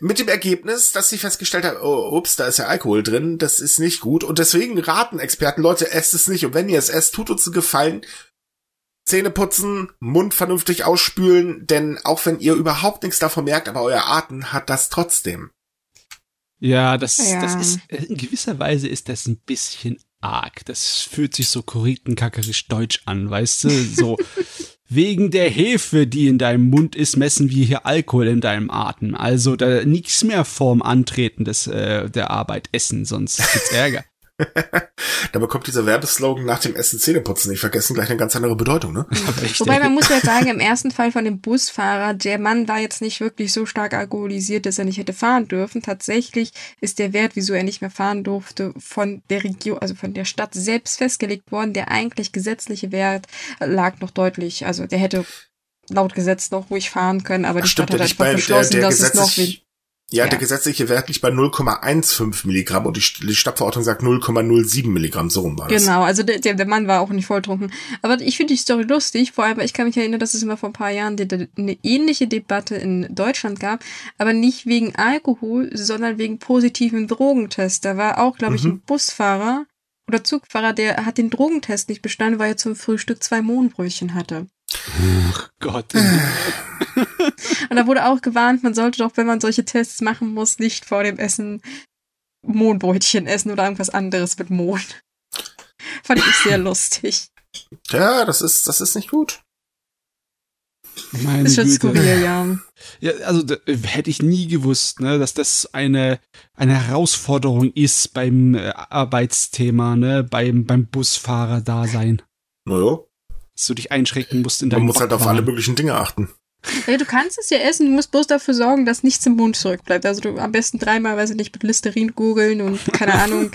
Mit dem Ergebnis, dass sie festgestellt haben, oh, ups, da ist ja Alkohol drin. Das ist nicht gut. Und deswegen raten Experten, Leute, esst es nicht. Und wenn ihr es esst, tut uns einen Gefallen, Zähne putzen, Mund vernünftig ausspülen, denn auch wenn ihr überhaupt nichts davon merkt, aber euer Atem hat das trotzdem. Ja, das ist, in gewisser Weise ist das ein bisschen arg. Das fühlt sich so korrektenkackerisch deutsch an, weißt du? So, wegen der Hefe, die in deinem Mund ist, messen wir hier Alkohol in deinem Atem. Also da nichts mehr vorm Antreten der Arbeit essen, sonst gibt's Ärger. Da bekommt dieser Werbeslogan nach dem Essen Zähneputzen nicht vergessen gleich eine ganz andere Bedeutung, ne? Wobei man muss ja sagen, im ersten Fall von dem Busfahrer, der Mann war jetzt nicht wirklich so stark alkoholisiert, dass er nicht hätte fahren dürfen. Tatsächlich ist der Wert, wieso er nicht mehr fahren durfte, von der Region, also von der Stadt selbst festgelegt worden. Der eigentlich gesetzliche Wert lag noch deutlich, also der hätte laut Gesetz noch ruhig fahren können, aber die Stadt hat einfach beschlossen, dass es noch der gesetzliche Wert liegt bei 0,15 Milligramm und die Stadtverordnung sagt 0,07 Milligramm, so rum war das. Genau, also der Mann war auch nicht volltrunken. Aber ich finde die Story lustig, vor allem, ich kann mich erinnern, dass es immer vor ein paar Jahren eine ähnliche Debatte in Deutschland gab, aber nicht wegen Alkohol, sondern wegen positiven Drogentest. Da war auch, glaube ich, ein Busfahrer oder Zugfahrer, der hat den Drogentest nicht bestanden, weil er zum Frühstück 2 Mohnbrötchen hatte. Oh Gott. Und da wurde auch gewarnt, man sollte doch, wenn man solche Tests machen muss, nicht vor dem Essen Mohnbrötchen essen oder irgendwas anderes mit Mohn. Fand ich sehr lustig. Ja, das ist nicht gut. Meine das ist schon skurril, ja. Also hätte ich nie gewusst, ne, dass das eine Herausforderung ist beim Arbeitsthema, ne, beim Busfahrer-Dasein. Naja. Dass du dich einschränken musst in deinem Man muss halt auf alle möglichen Dinge achten. Ja, du kannst es ja essen, du musst bloß dafür sorgen, dass nichts im Mund zurückbleibt. Also du am besten dreimal, weiß ich nicht, mit Listerin gurgeln und keine Ahnung.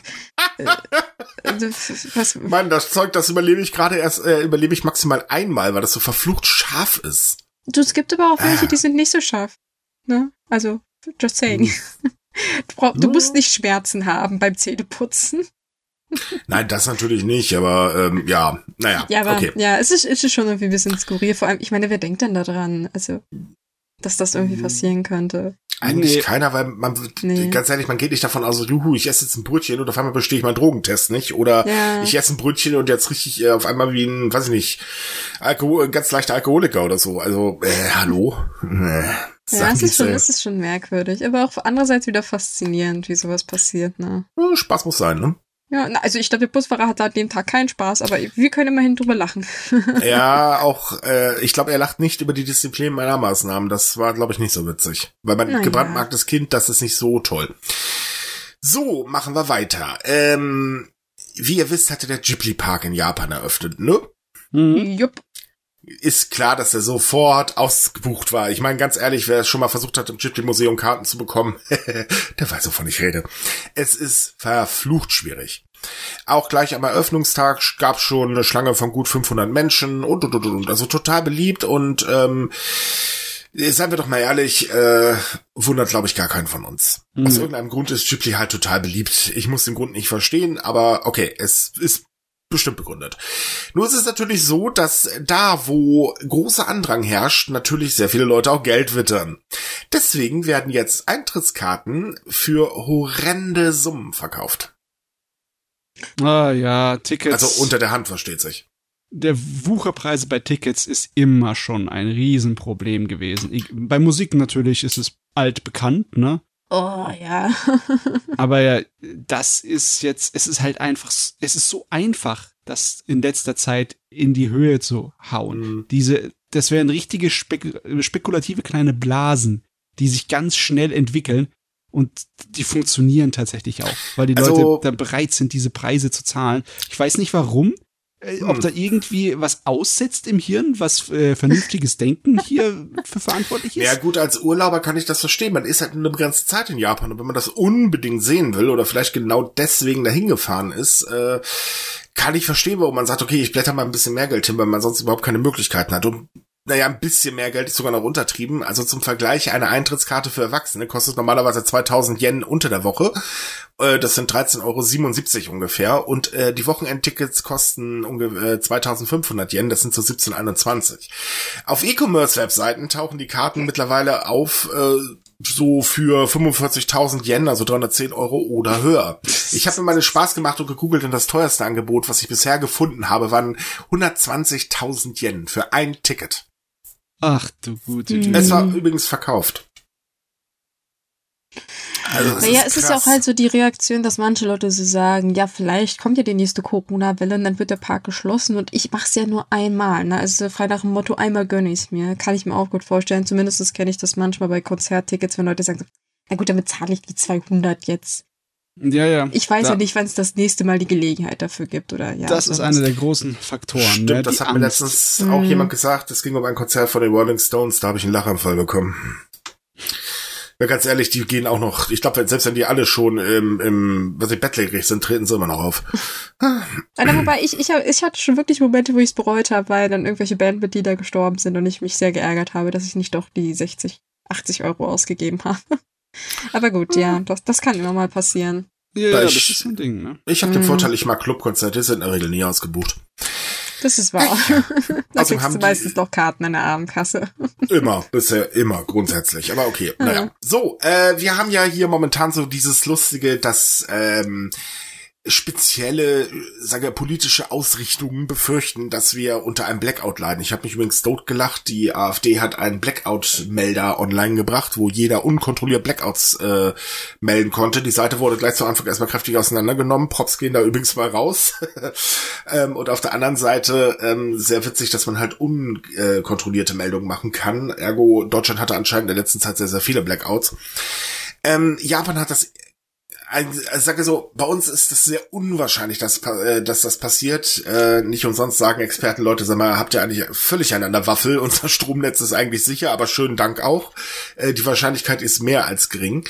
Mann, das Zeug, das überlebe ich gerade erst, überlebe ich maximal einmal, weil das so verflucht scharf ist. Du, es gibt aber auch welche, die sind nicht so scharf. Ne? Also, just saying. Du musst nicht Schmerzen haben beim Zähneputzen. Nein, das natürlich nicht, aber okay. Ja, es ist schon irgendwie ein bisschen skurril. Vor allem, ich meine, wer denkt denn da dran? Also, dass das irgendwie passieren könnte. Eigentlich keiner, weil man, ganz ehrlich, man geht nicht davon aus, juhu, ich esse jetzt ein Brötchen und auf einmal bestehe ich meinen Drogentest, nicht? Oder ich esse ein Brötchen und jetzt rieche ich auf einmal wie ein, weiß ich nicht, ein ganz leichter Alkoholiker oder so. Also, hallo? Ja, es ist schon merkwürdig, aber auch andererseits wieder faszinierend, wie sowas passiert, ne? Ja, Spaß muss sein, ne? Ja, also ich glaube, der Busfahrer hat an dem Tag keinen Spaß, aber wir können immerhin drüber lachen. Ja, auch, ich glaube, er lacht nicht über die Disziplin meiner Maßnahmen. Das war, glaube ich, nicht so witzig. Weil mein gebrandmarktes Kind, das ist nicht so toll. So, machen wir weiter. Wie ihr wisst, hatte der Ghibli-Park in Japan eröffnet, ne? Mhm. Jupp. ist klar, dass er sofort ausgebucht war. Ich meine, ganz ehrlich, wer schon mal versucht hat, im Ghibli-Museum Karten zu bekommen, der weiß, wovon ich rede. Es ist verflucht schwierig. Auch gleich am Eröffnungstag gab es schon eine Schlange von gut 500 Menschen und. Also total beliebt und seien wir doch mal ehrlich, wundert, glaube ich, gar keinen von uns. Mhm. Aus irgendeinem Grund ist Ghibli halt total beliebt. Ich muss den Grund nicht verstehen, aber okay, es ist bestimmt begründet. Nur ist es natürlich so, dass da, wo großer Andrang herrscht, natürlich sehr viele Leute auch Geld wittern. Deswegen werden jetzt Eintrittskarten für horrende Summen verkauft. Ah ja, Tickets. Also unter der Hand, versteht sich. Der Wucherpreis bei Tickets ist immer schon ein Riesenproblem gewesen. Bei Musik natürlich ist es altbekannt, ne? Oh, ja. Aber ja, das ist jetzt, es ist halt einfach, es ist so einfach, das in letzter Zeit in die Höhe zu hauen. Mhm. Das wären richtige spekulative kleine Blasen, die sich ganz schnell entwickeln. Und die funktionieren tatsächlich auch, weil die Leute dann bereit sind, diese Preise zu zahlen. Ich weiß nicht warum, ob da irgendwie was aussetzt im Hirn, was vernünftiges Denken hier für verantwortlich ist. Ja gut, als Urlauber kann ich das verstehen. Man ist halt eine ganze Zeit in Japan. Und wenn man das unbedingt sehen will oder vielleicht genau deswegen dahin gefahren ist, kann ich verstehen, warum man sagt, okay, ich blätter mal ein bisschen mehr Geld hin, weil man sonst überhaupt keine Möglichkeiten hat. Und naja, ein bisschen mehr Geld ist sogar noch untertrieben. Also zum Vergleich, eine Eintrittskarte für Erwachsene kostet normalerweise 2.000 Yen unter der Woche. Das sind 13,77 € ungefähr. Und die Wochenendtickets kosten ungefähr 2.500 Yen. Das sind so 17,21 €. Auf E-Commerce-Webseiten tauchen die Karten mittlerweile auf so für 45.000 Yen, also 310 € oder höher. Ich habe mir mal den Spaß gemacht und gegoogelt und das teuerste Angebot, was ich bisher gefunden habe, waren 120.000 Yen für ein Ticket. Ach du gute Güte. Es war übrigens verkauft. Also, naja, es ist auch halt so die Reaktion, dass manche Leute so sagen, ja, vielleicht kommt ja die nächste Corona-Welle und dann wird der Park geschlossen und ich mach's ja nur einmal. Ne? Also frei nach dem Motto, einmal gönne ich's mir. Kann ich mir auch gut vorstellen. Zumindest kenne ich das manchmal bei Konzerttickets, wenn Leute sagen, na gut, damit zahle ich die 200 jetzt. Ja. Ich weiß ja nicht, wann es das nächste Mal die Gelegenheit dafür gibt, oder? Ja, das ist einer der großen Faktoren. Stimmt, ne? Das hat mir letztens auch jemand gesagt. Es ging um ein Konzert von den Rolling Stones, da habe ich einen Lachanfall bekommen. Ja, ganz ehrlich, die gehen auch noch, ich glaube, selbst wenn die alle schon im bettlägerig sind, treten sie immer noch auf. Also, wobei, ich hatte schon wirklich Momente, wo ich es bereut habe, weil dann irgendwelche Bandmitglieder gestorben sind und ich mich sehr geärgert habe, dass ich nicht doch die 80 € ausgegeben habe. Aber gut, ja, das kann immer mal passieren. Ja, das ist so ein Ding, ne? Ich habe den Vorteil, ich mag Clubkonzerte, die sind in der Regel nie ausgebucht. Das ist wahr. Ja. Da also kriegst du meistens noch Karten in der Abendkasse. Immer, bisher immer, grundsätzlich. Aber okay, naja. So, wir haben ja hier momentan so dieses Lustige, dass spezielle, sage ich, politische Ausrichtungen befürchten, dass wir unter einem Blackout leiden. Ich habe mich übrigens totgelacht. Die AfD hat einen Blackout-Melder online gebracht, wo jeder unkontrolliert Blackouts melden konnte. Die Seite wurde gleich zu Anfang erstmal kräftig auseinandergenommen. Props gehen da übrigens mal raus. Und auf der anderen Seite sehr witzig, dass man halt unkontrollierte Meldungen machen kann. Ergo, Deutschland hatte anscheinend in der letzten Zeit sehr, sehr viele Blackouts. Japan hat das... Ich sage so, bei uns ist es sehr unwahrscheinlich, dass das passiert. Nicht umsonst sagen Experten, Leute, sag mal, habt ihr eigentlich völlig einen an der Waffel? Unser Stromnetz ist eigentlich sicher, aber schönen Dank auch. Die Wahrscheinlichkeit ist mehr als gering.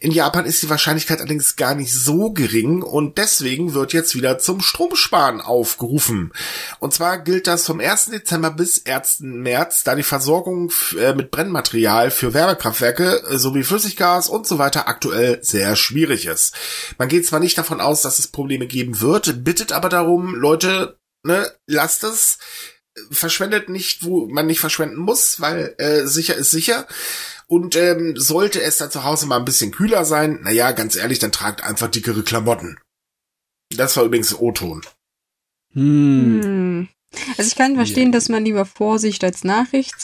In Japan ist die Wahrscheinlichkeit allerdings gar nicht so gering und deswegen wird jetzt wieder zum Stromsparen aufgerufen. Und zwar gilt das vom 1. Dezember bis 1. März, da die Versorgung mit Brennmaterial für Wärmekraftwerke sowie Flüssiggas und so weiter aktuell sehr schwierig ist. Man geht zwar nicht davon aus, dass es Probleme geben wird, bittet aber darum, Leute, ne, lasst es, verschwendet nicht, wo man nicht verschwenden muss, weil sicher ist sicher. Und sollte es dann zu Hause mal ein bisschen kühler sein, naja, ganz ehrlich, dann tragt einfach dickere Klamotten. Das war übrigens O-Ton. Also ich kann verstehen, dass man lieber Vorsicht als Nachsicht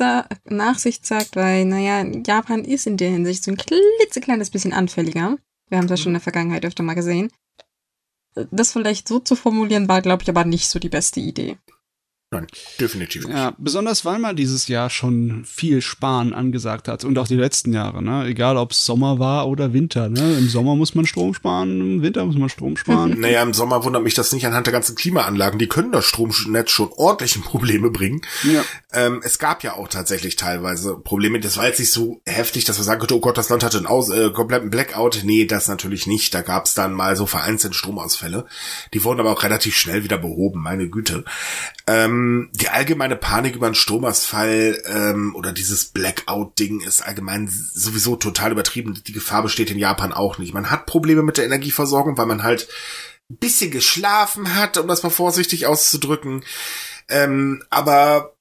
sagt, weil, naja, Japan ist in der Hinsicht so ein klitzekleines bisschen anfälliger. Wir haben das schon in der Vergangenheit öfter mal gesehen. Das vielleicht so zu formulieren war, glaube ich, aber nicht so die beste Idee. Nein, definitiv nicht. Ja, besonders weil man dieses Jahr schon viel Sparen angesagt hat und auch die letzten Jahre, ne? Egal ob es Sommer war oder Winter, ne? Im Sommer muss man Strom sparen, im Winter muss man Strom sparen. Naja, im Sommer wundert mich das nicht anhand der ganzen Klimaanlagen, die können das Stromnetz schon ordentliche Probleme bringen. Ja. Es gab ja auch tatsächlich teilweise Probleme, das war jetzt nicht so heftig, dass wir sagen könnten, oh Gott, das Land hatte einen kompletten Blackout. Nee, das natürlich nicht, da gab es dann mal so vereinzelt Stromausfälle, die wurden aber auch relativ schnell wieder behoben, meine Güte. Die allgemeine Panik über einen Stromausfall oder dieses Blackout-Ding ist allgemein sowieso total übertrieben. Die Gefahr besteht in Japan auch nicht. Man hat Probleme mit der Energieversorgung, weil man halt ein bisschen geschlafen hat, um das mal vorsichtig auszudrücken. Aber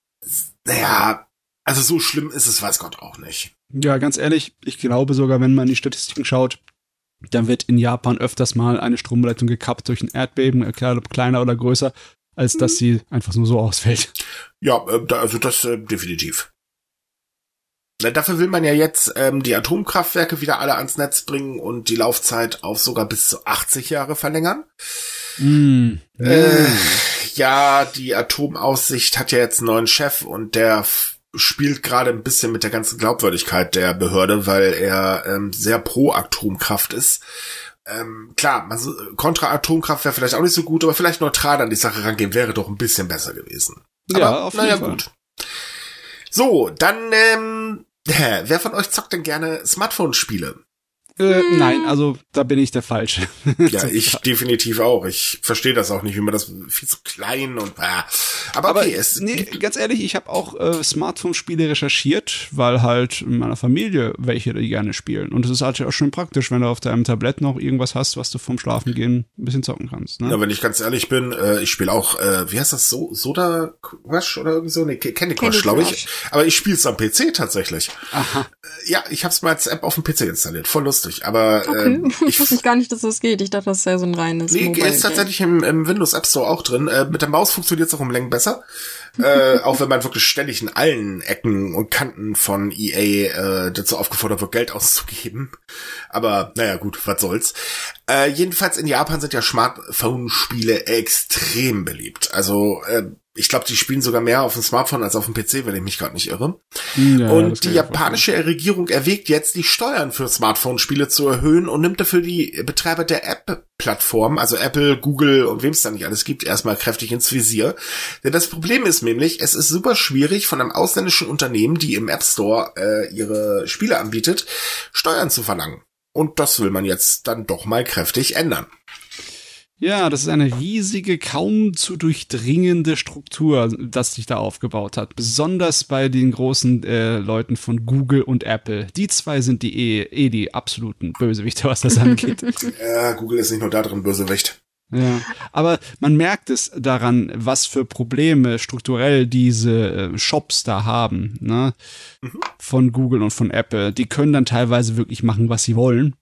naja, also so schlimm ist es, weiß Gott, auch nicht. Ja, ganz ehrlich, ich glaube sogar, wenn man in die Statistiken schaut, dann wird in Japan öfters mal eine Stromleitung gekappt durch ein Erdbeben, egal ob kleiner oder größer, als dass sie einfach nur so ausfällt. Ja, also das definitiv. Dafür will man ja jetzt die Atomkraftwerke wieder alle ans Netz bringen und die Laufzeit auf sogar bis zu 80 Jahre verlängern. Ja, die Atomaussicht hat ja jetzt einen neuen Chef und der spielt gerade ein bisschen mit der ganzen Glaubwürdigkeit der Behörde, weil er sehr pro Atomkraft ist. Klar, Kontra-Atomkraft wäre vielleicht auch nicht so gut, aber vielleicht neutral an die Sache rangehen wäre doch ein bisschen besser gewesen. Ja, aber, auf jeden Fall. Gut. So, dann, wer von euch zockt denn gerne Smartphone-Spiele? Nein, also da bin ich der Falsche. Ja, ich definitiv auch. Ich verstehe das auch nicht, wie man das viel zu klein und aber okay, nee, ganz ehrlich, ich habe auch Smartphone-Spiele recherchiert, weil halt in meiner Familie welche die gerne spielen. Und es ist halt auch schön praktisch, wenn du auf deinem Tablett noch irgendwas hast, was du vorm Schlafen gehen ein bisschen zocken kannst. Ne? Ja, wenn ich ganz ehrlich bin, ich spiele auch, wie heißt das, Soda Crush oder irgendwie so? Nee, Candy Crush, glaube ich. Aber ich spiele es am PC tatsächlich. Aha. Ja, ich habe es mal als App auf dem PC installiert. Voll lustig. Aber okay. Ich wusste gar nicht, dass das geht. Ich dachte, das sei so ein reines Mobile-Game. Ist tatsächlich im Windows App Store auch drin. Mit der Maus funktioniert es auch um Längen besser. Auch wenn man wirklich ständig in allen Ecken und Kanten von EA dazu aufgefordert wird, Geld auszugeben. Aber naja, gut, was soll's. Jedenfalls in Japan sind ja Smartphone-Spiele extrem beliebt. Also ich glaube, die spielen sogar mehr auf dem Smartphone als auf dem PC, wenn ich mich gerade nicht irre. Ja, und die japanische Regierung erwägt jetzt, die Steuern für Smartphone-Spiele zu erhöhen und nimmt dafür die Betreiber der App-Plattform, also Apple, Google und wem es da nicht alles gibt, erstmal kräftig ins Visier. Denn das Problem ist nämlich, es ist super schwierig, von einem ausländischen Unternehmen, die im App Store ihre Spiele anbietet, Steuern zu verlangen. Und das will man jetzt dann doch mal kräftig ändern. Ja, das ist eine riesige, kaum zu durchdringende Struktur, das sich da aufgebaut hat. Besonders bei den großen Leuten von Google und Apple. Die zwei sind die absoluten Bösewichter, was das angeht. Ja, Google ist nicht nur da drin Bösewicht. Ja, aber man merkt es daran, was für Probleme strukturell diese Shops da haben, ne? Von Google und von Apple. Die können dann teilweise wirklich machen, was sie wollen.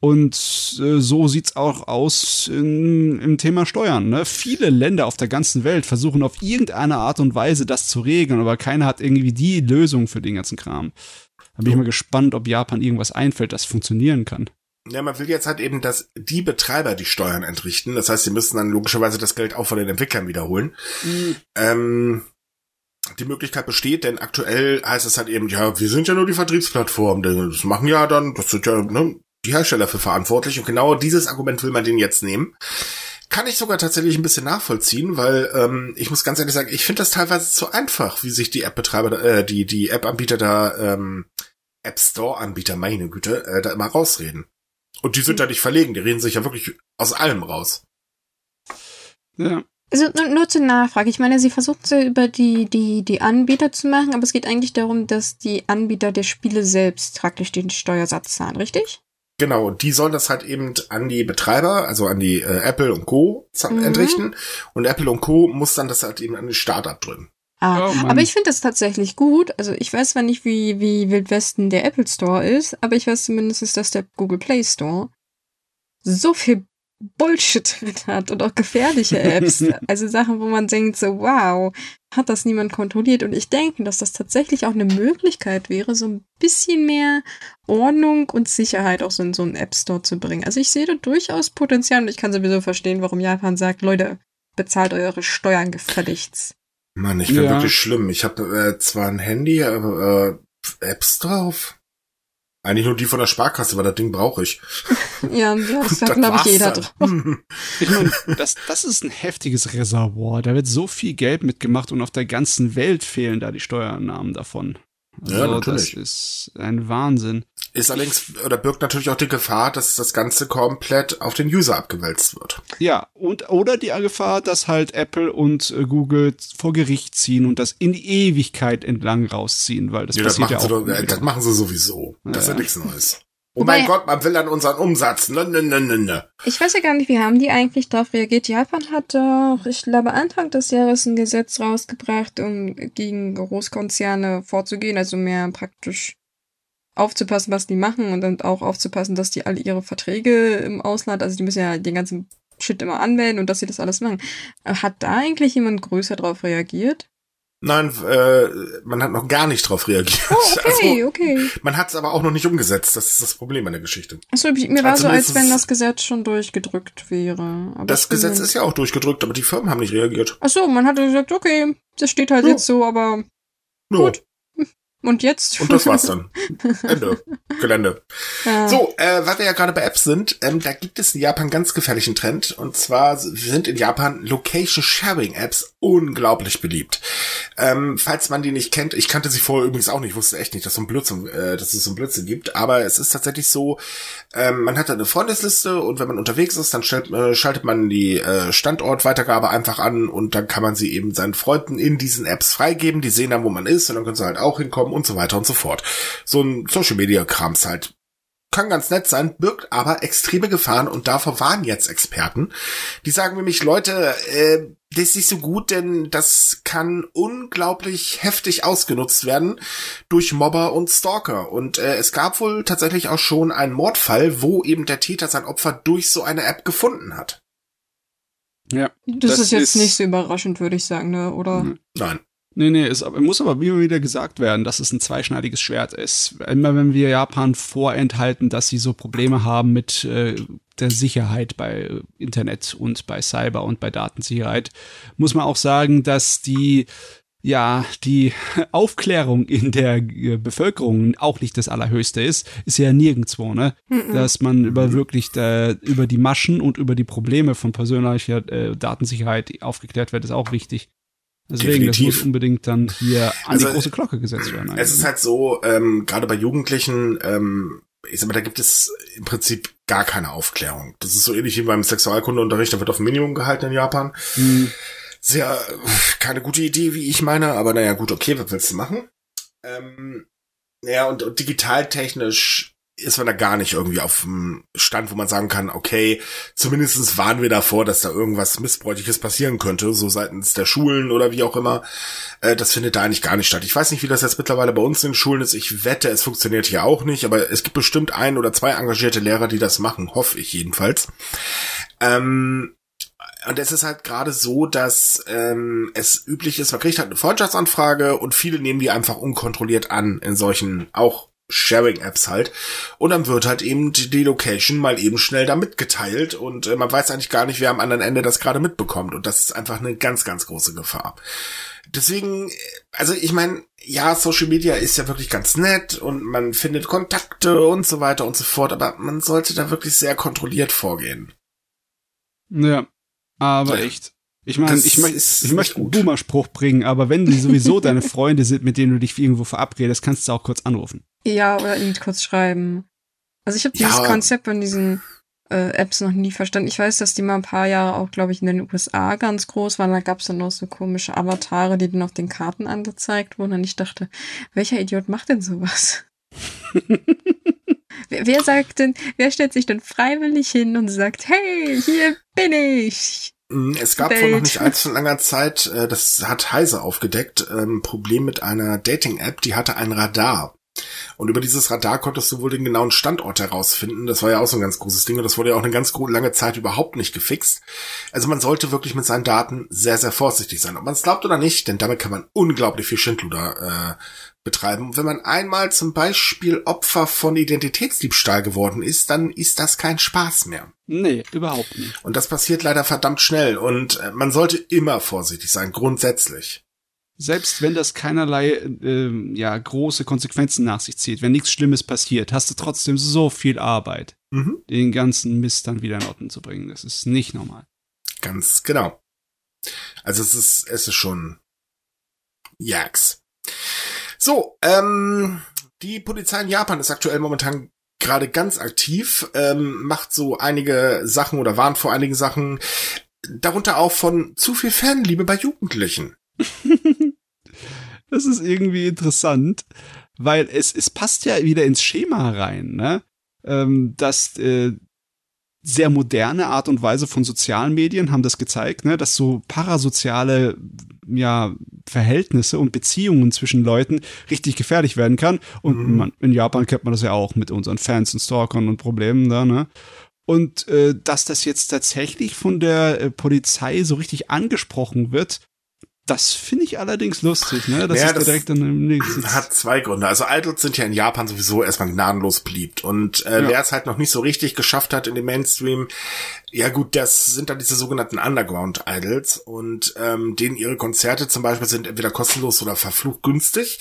Und so sieht's auch aus im Thema Steuern, ne? Viele Länder auf der ganzen Welt versuchen auf irgendeine Art und Weise das zu regeln, aber keiner hat irgendwie die Lösung für den ganzen Kram. Da bin ich mal gespannt, ob Japan irgendwas einfällt, das funktionieren kann. Ja, man will jetzt halt eben, dass die Betreiber die Steuern entrichten. Das heißt, sie müssen dann logischerweise das Geld auch von den Entwicklern wiederholen. Die Möglichkeit besteht, denn aktuell heißt es halt eben, ja, wir sind ja nur die Vertriebsplattform, das machen ja dann, das sind ja, ne, die Hersteller für verantwortlich. Und genau dieses Argument will man denen jetzt nehmen. Kann ich sogar tatsächlich ein bisschen nachvollziehen, weil ich muss ganz ehrlich sagen, ich finde das teilweise zu einfach, wie sich die App-Betreiber, die App-Anbieter da, App-Store-Anbieter, meine Güte, da immer rausreden. Und die sind da nicht verlegen, die reden sich ja wirklich aus allem raus. Ja. Also nur zur Nachfrage. Ich meine, sie versuchen es ja über die Anbieter zu machen, aber es geht eigentlich darum, dass die Anbieter der Spiele selbst praktisch den Steuersatz zahlen, richtig? Genau, und die sollen das halt eben an die Betreiber, also an die Apple und Co. entrichten. Und Apple und Co. muss dann das halt eben an den Staat abdrücken. Ah, oh, aber ich finde das tatsächlich gut. Also ich weiß zwar nicht, wie Wildwesten der Apple Store ist, aber ich weiß zumindest, dass der Google Play Store so viel Bullshit drin hat und auch gefährliche Apps. Also Sachen, wo man denkt so, wow, hat das niemand kontrolliert? Und ich denke, dass das tatsächlich auch eine Möglichkeit wäre, so ein bisschen mehr Ordnung und Sicherheit auch so in so einen App-Store zu bringen. Also ich sehe da durchaus Potenzial und ich kann sowieso verstehen, warum Japan sagt, Leute, bezahlt eure Steuern gefälligst. Mann, ich bin wirklich schlimm. Ich habe zwar ein Handy, aber Apps drauf. Eigentlich nur die von der Sparkasse, weil das Ding brauche ich. Ja, das hat, glaube ich, jeder drauf. Ich meine, das ist ein heftiges Reservoir. Da wird so viel Geld mitgemacht und auf der ganzen Welt fehlen da die Steuereinnahmen davon. Also, ja, natürlich. Das ist ein Wahnsinn. Ist allerdings, oder birgt natürlich auch die Gefahr, dass das Ganze komplett auf den User abgewälzt wird. Ja, und oder die Gefahr, dass halt Apple und Google vor Gericht ziehen und das in die Ewigkeit entlang rausziehen, weil das passiert ja auch. Das machen sie sowieso. Ja. Das ist ja nichts Neues. Oh mein Gott, man will an unseren Umsatz. Ne. Ich weiß ja gar nicht, wie haben die eigentlich darauf reagiert? Japan hat doch, ich glaube, Anfang des Jahres ein Gesetz rausgebracht, um gegen Großkonzerne vorzugehen, also mehr praktisch aufzupassen, was die machen und dann auch aufzupassen, dass die alle ihre Verträge im Ausland, also die müssen ja den ganzen Shit immer anmelden und dass sie das alles machen. Hat da eigentlich jemand größer drauf reagiert? Nein, man hat noch gar nicht drauf reagiert. Oh, okay, also, okay. Man hat es aber auch noch nicht umgesetzt. Das ist das Problem an der Geschichte. Achso, mir war also so, als wenn das Gesetz schon durchgedrückt wäre. Aber das Gesetz ist ja auch durchgedrückt, aber die Firmen haben nicht reagiert. Achso, man hat gesagt, okay, das steht halt jetzt so, aber gut. Und jetzt? Und das war's dann. Ende. Gelände. Ja. So, weil wir ja gerade bei Apps sind, da gibt es in Japan einen ganz gefährlichen Trend. Und zwar sind in Japan Location-Sharing-Apps unglaublich beliebt. Falls man die nicht kennt, ich kannte sie vorher übrigens auch nicht, wusste echt nicht, dass es so ein Blödsinn gibt. Aber es ist tatsächlich so, man hat da eine Freundesliste und wenn man unterwegs ist, dann schaltet man die Standortweitergabe einfach an und dann kann man sie eben seinen Freunden in diesen Apps freigeben. Die sehen dann, wo man ist und dann können sie halt auch hinkommen und so weiter und so fort. So ein Social-Media-Krams halt. Kann ganz nett sein, birgt aber extreme Gefahren und davor waren jetzt Experten. Die sagen nämlich, Leute, das ist nicht so gut, denn das kann unglaublich heftig ausgenutzt werden durch Mobber und Stalker. Und es gab wohl tatsächlich auch schon einen Mordfall, wo eben der Täter sein Opfer durch so eine App gefunden hat. Ja, das ist jetzt nicht so überraschend, würde ich sagen, ne? Oder? Nein. Nee, muss aber wieder gesagt werden, dass es ein zweischneidiges Schwert ist. Immer wenn wir Japan vorenthalten, dass sie so Probleme haben mit der Sicherheit bei Internet und bei Cyber und bei Datensicherheit, muss man auch sagen, dass die Aufklärung in der Bevölkerung auch nicht das Allerhöchste ist, ist ja nirgendwo, ne? Dass man über die Maschen und über die Probleme von persönlicher Datensicherheit aufgeklärt wird, ist auch wichtig. Deswegen, das muss unbedingt dann hier an die große Glocke gesetzt werden. Eigentlich. Es ist halt so, gerade bei Jugendlichen, ich sag mal, da gibt es im Prinzip gar keine Aufklärung. Das ist so ähnlich wie beim Sexualkundeunterricht, da wird auf Minimum gehalten in Japan. Hm. Sehr, keine gute Idee, wie ich meine, aber naja, gut, okay, was willst du machen? Und digitaltechnisch ist man da gar nicht irgendwie auf dem Stand, wo man sagen kann, okay, zumindest warnen wir davor, dass da irgendwas Missbräuchliches passieren könnte, so seitens der Schulen oder wie auch immer. Das findet da eigentlich gar nicht statt. Ich weiß nicht, wie das jetzt mittlerweile bei uns in den Schulen ist. Ich wette, es funktioniert hier auch nicht, aber es gibt bestimmt ein oder zwei engagierte Lehrer, die das machen, hoffe ich jedenfalls. Und es ist halt gerade so, dass es üblich ist, man kriegt halt eine Freundschaftsanfrage und viele nehmen die einfach unkontrolliert an in solchen auch Sharing-Apps halt. Und dann wird halt eben die Location mal eben schnell da mitgeteilt und man weiß eigentlich gar nicht, wer am anderen Ende das gerade mitbekommt. Und das ist einfach eine ganz, ganz große Gefahr. Deswegen, also ich meine, ja, Social Media ist ja wirklich ganz nett und man findet Kontakte und so weiter und so fort, aber man sollte da wirklich sehr kontrolliert vorgehen. Ja, aber echt. Ich meine, ich möchte einen Boomer-Spruch bringen, aber wenn die sowieso deine Freunde sind, mit denen du dich irgendwo verabredest, kannst du auch kurz anrufen. Ja, oder eben kurz schreiben. Also ich habe dieses Konzept von diesen Apps noch nie verstanden. Ich weiß, dass die mal ein paar Jahre auch, glaube ich, in den USA ganz groß waren. Da gab es dann noch so komische Avatare, die dann auf den Karten angezeigt wurden. Und ich dachte, welcher Idiot macht denn sowas? Wer stellt sich denn freiwillig hin und sagt, hey, hier bin ich? Es gab vor noch nicht allzu langer Zeit, das hat Heise aufgedeckt, ein Problem mit einer Dating-App, die hatte ein Radar. Und über dieses Radar konntest du wohl den genauen Standort herausfinden. Das war ja auch so ein ganz großes Ding und das wurde ja auch eine ganz lange Zeit überhaupt nicht gefixt. Also man sollte wirklich mit seinen Daten sehr, sehr vorsichtig sein. Ob man es glaubt oder nicht, denn damit kann man unglaublich viel Schindluder betreiben. Und wenn man einmal zum Beispiel Opfer von Identitätsdiebstahl geworden ist, dann ist das kein Spaß mehr. Nee, überhaupt nicht. Und das passiert leider verdammt schnell. Und man sollte immer vorsichtig sein, grundsätzlich. Selbst wenn das keinerlei große Konsequenzen nach sich zieht, wenn nichts Schlimmes passiert, hast du trotzdem so viel Arbeit, den ganzen Mist dann wieder in Ordnung zu bringen. Das ist nicht normal. Ganz genau. Also es ist schon Jax. So, die Polizei in Japan ist aktuell momentan gerade ganz aktiv, macht so einige Sachen oder warnt vor einigen Sachen, darunter auch von zu viel Fanliebe bei Jugendlichen. Das ist irgendwie interessant, weil es passt ja wieder ins Schema rein, ne? Dass sehr moderne Art und Weise von sozialen Medien haben das gezeigt, ne? Dass so parasoziale Verhältnisse und Beziehungen zwischen Leuten richtig gefährlich werden kann. Und in Japan kennt man das ja auch mit unseren Fans und Stalkern und Problemen da, ne? Und dass das jetzt tatsächlich von der Polizei so richtig angesprochen wird, das finde ich allerdings lustig, ne? Das ist direkt an dem nächsten. Hat zwei Gründe. Also Idols sind ja in Japan sowieso erstmal gnadenlos beliebt. Und wer es halt noch nicht so richtig geschafft hat in dem Mainstream, ja gut, das sind dann diese sogenannten Underground-Idols. Und denen ihre Konzerte zum Beispiel sind entweder kostenlos oder verflucht günstig.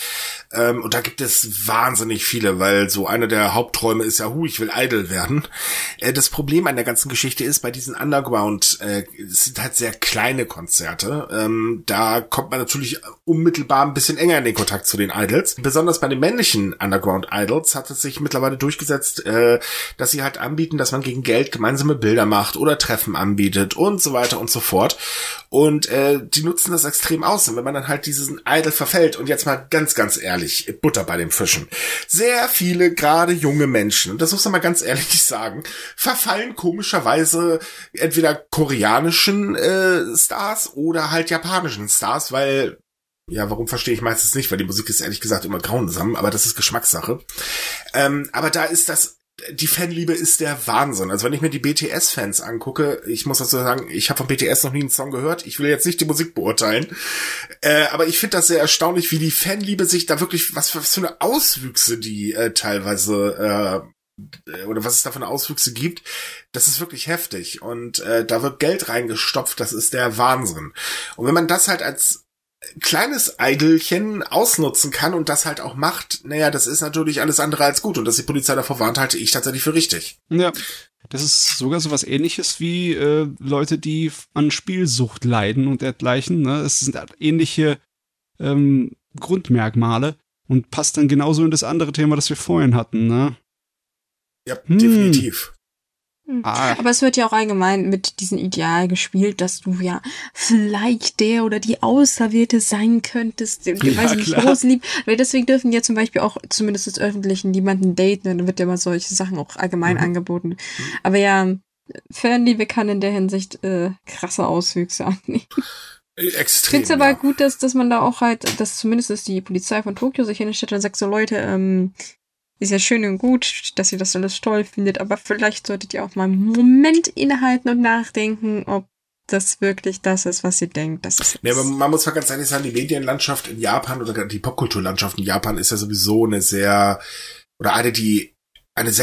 Und da gibt es wahnsinnig viele, weil so einer der Hauptträume ist ja, ich will Idol werden. Das Problem an der ganzen Geschichte ist, bei diesen Underground, es sind halt sehr kleine Konzerte. Da kommt man natürlich unmittelbar ein bisschen enger in den Kontakt zu den Idols. Besonders bei den männlichen Underground-Idols hat es sich mittlerweile durchgesetzt, dass sie halt anbieten, dass man gegen Geld gemeinsame Bilder macht oder Treffen anbietet und so weiter und so fort. Und die nutzen das extrem aus. Und wenn man dann halt diesen Idol verfällt, und jetzt mal ganz, ganz ehrlich, Butter bei den Fischen. Sehr viele, gerade junge Menschen, und das muss man mal ganz ehrlich sagen, verfallen komischerweise entweder koreanischen Stars oder halt japanischen Stars, weil, ja, warum verstehe ich meistens nicht, weil die Musik ist ehrlich gesagt immer grausam, aber das ist Geschmackssache. Aber da ist die Fanliebe ist der Wahnsinn. Also wenn ich mir die BTS-Fans angucke, ich muss dazu sagen, ich habe von BTS noch nie einen Song gehört, ich will jetzt nicht die Musik beurteilen, aber ich finde das sehr erstaunlich, wie die Fanliebe sich da wirklich, was für eine Auswüchse die teilweise oder was es da für eine Auswüchse gibt, das ist wirklich heftig. Und da wird Geld reingestopft, das ist der Wahnsinn. Und wenn man das halt als kleines Eigelchen ausnutzen kann und das halt auch macht, das ist natürlich alles andere als gut. Und dass die Polizei davor warnt, halte ich tatsächlich für richtig. Ja, das ist sogar so was Ähnliches wie Leute, die an Spielsucht leiden und dergleichen. Ne? Es sind ähnliche Grundmerkmale und passt dann genauso in das andere Thema, das wir vorhin hatten. Ne? Ja, definitiv. Aber es wird ja auch allgemein mit diesem Ideal gespielt, dass du ja vielleicht der oder die Auserwählte sein könntest. Weil deswegen dürfen ja zum Beispiel auch zumindest des Öffentlichen niemanden daten, und dann wird ja mal solche Sachen auch allgemein angeboten. Aber ja, Fernliebe kann in der Hinsicht krasse Auswüchse annehmen. Extrem. Ich finde es aber gut, dass man da auch halt, dass zumindest die Polizei von Tokio sich hinstellt und sagt so, Leute, ist ja schön und gut, dass ihr das alles toll findet, aber vielleicht solltet ihr auch mal einen Moment innehalten und nachdenken, ob das wirklich das ist, was ihr denkt. Aber man muss mal ganz ehrlich sagen, die Medienlandschaft in Japan oder die Popkulturlandschaft in Japan ist ja sowieso eine sehr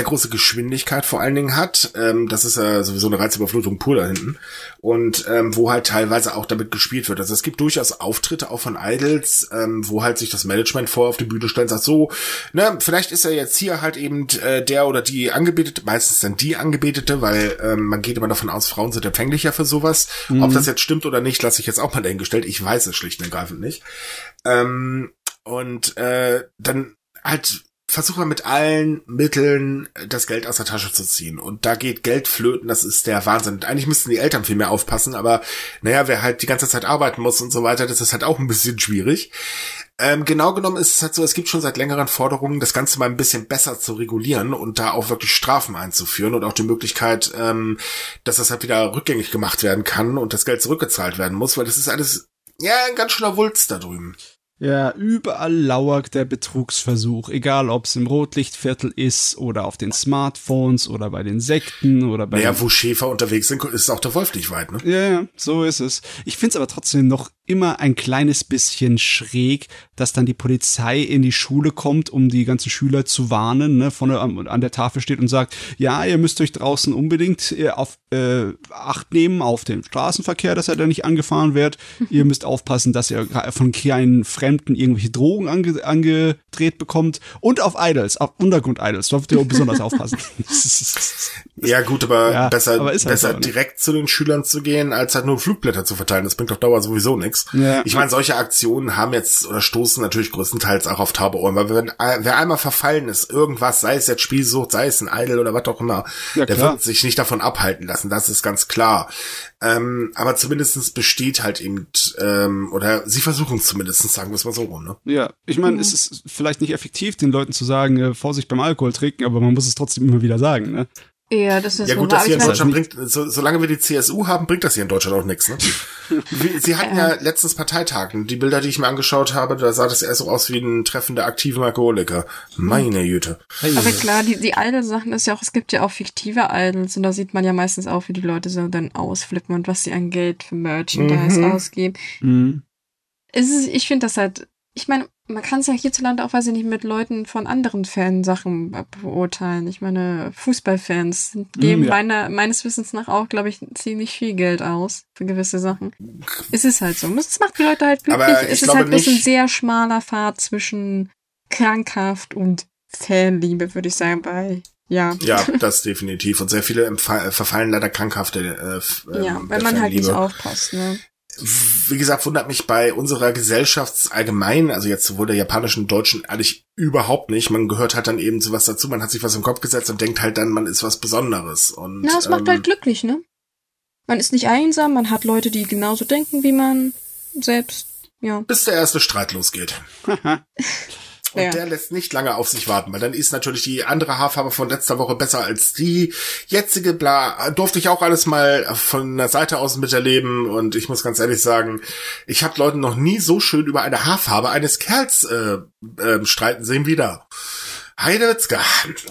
große Geschwindigkeit vor allen Dingen hat. Das ist ja sowieso eine Reizüberflutung pur da hinten. Und wo halt teilweise auch damit gespielt wird. Also es gibt durchaus Auftritte auch von Idols, wo halt sich das Management vorher auf die Bühne stellt und sagt vielleicht ist er jetzt hier halt eben der oder die Angebetete, meistens dann die Angebetete, weil man geht immer davon aus, Frauen sind empfänglicher für sowas. Ob das jetzt stimmt oder nicht, lasse ich jetzt auch mal dahingestellt. Ich weiß es schlicht und ergreifend nicht. Dann halt versucht man mit allen Mitteln das Geld aus der Tasche zu ziehen. Und da geht Geld flöten, das ist der Wahnsinn. Und eigentlich müssten die Eltern viel mehr aufpassen, aber wer halt die ganze Zeit arbeiten muss und so weiter, das ist halt auch ein bisschen schwierig. Genau genommen ist es halt so, es gibt schon seit längeren Forderungen, das Ganze mal ein bisschen besser zu regulieren und da auch wirklich Strafen einzuführen und auch die Möglichkeit, dass das halt wieder rückgängig gemacht werden kann und das Geld zurückgezahlt werden muss, weil das ist alles, ein ganz schöner Wulst da drüben. Ja, überall lauert der Betrugsversuch, egal ob es im Rotlichtviertel ist oder auf den Smartphones oder bei den Sekten oder bei... Wo Schäfer unterwegs sind, ist auch der Wolf nicht weit, ne? Ja, so ist es. Ich find's aber trotzdem noch immer ein kleines bisschen schräg, dass dann die Polizei in die Schule kommt, um die ganzen Schüler zu warnen, ne, vorne an der Tafel steht und sagt, ja, ihr müsst euch draußen unbedingt auf Acht nehmen auf den Straßenverkehr, dass er da nicht angefahren wird. Ihr müsst aufpassen, dass ihr von kleinen Fremden irgendwelche Drogen angedreht bekommt. Und auf Idols, auf Untergrund-Idols, da dürft ihr besonders aufpassen. Ja gut, aber ja, besser direkt zu den Schülern zu gehen, als halt nur Flugblätter zu verteilen. Das bringt auf Dauer sowieso nichts. Ja. Ich meine, solche Aktionen haben jetzt oder stoßen natürlich größtenteils auch auf taube Ohren, weil wer einmal verfallen ist, irgendwas, sei es jetzt Spielsucht, sei es ein Idol oder was auch immer, ja, der wird sich nicht davon abhalten lassen, das ist ganz klar. Aber zumindestens besteht halt eben, oder sie versuchen es zumindest, sagen wir es mal so rum, ne? Ja, ich meine, es ist vielleicht nicht effektiv, den Leuten zu sagen, Vorsicht beim Alkohol trinken, aber man muss es trotzdem immer wieder sagen, ne? Ja, das ist ja gut, dass hier in Deutschland bringt, solange wir die CSU haben, bringt das hier in Deutschland auch nichts, ne? Sie hatten ja letztens Parteitag und die Bilder, die ich mir angeschaut habe, da sah das eher so aus wie ein Treffen der aktiven Alkoholiker. Meine Güte. Aber klar, die Idol-Sachen ist ja auch, es gibt ja auch fiktive Idols und da sieht man ja meistens auch, wie die Leute so dann ausflippen und was sie an Geld für Merchandise ausgeben. Mhm. Ich finde das halt, ich meine, man kann es ja hierzulande auch, weiß ich nicht, mit Leuten von anderen Fansachen beurteilen. Ich meine, Fußballfans geben meines Wissens nach auch, glaube ich, ziemlich viel Geld aus für gewisse Sachen. Es ist halt so. Es macht die Leute halt glücklich. Es ist halt nicht ein sehr schmaler Pfad zwischen krankhaft und Fanliebe, würde ich sagen, bei... Ja, das definitiv. Und sehr viele verfallen leider krankhafte ja, wenn man halt nicht aufpasst, ne? Wie gesagt, wundert mich bei unserer Gesellschaft allgemein, also jetzt sowohl der japanischen, deutschen, ehrlich überhaupt nicht. Man gehört halt dann eben sowas dazu, man hat sich was im Kopf gesetzt und denkt halt dann, man ist was Besonderes. Und, na, es macht halt glücklich, ne? Man ist nicht einsam, man hat Leute, die genauso denken wie man selbst, ja. Bis der erste Streit losgeht. Und der lässt nicht lange auf sich warten, weil dann ist natürlich die andere Haarfarbe von letzter Woche besser als die jetzige, bla, durfte ich auch alles mal von der Seite aus miterleben und ich muss ganz ehrlich sagen, ich habe Leuten noch nie so schön über eine Haarfarbe eines Kerls streiten sehen wie da. Heidewitzka.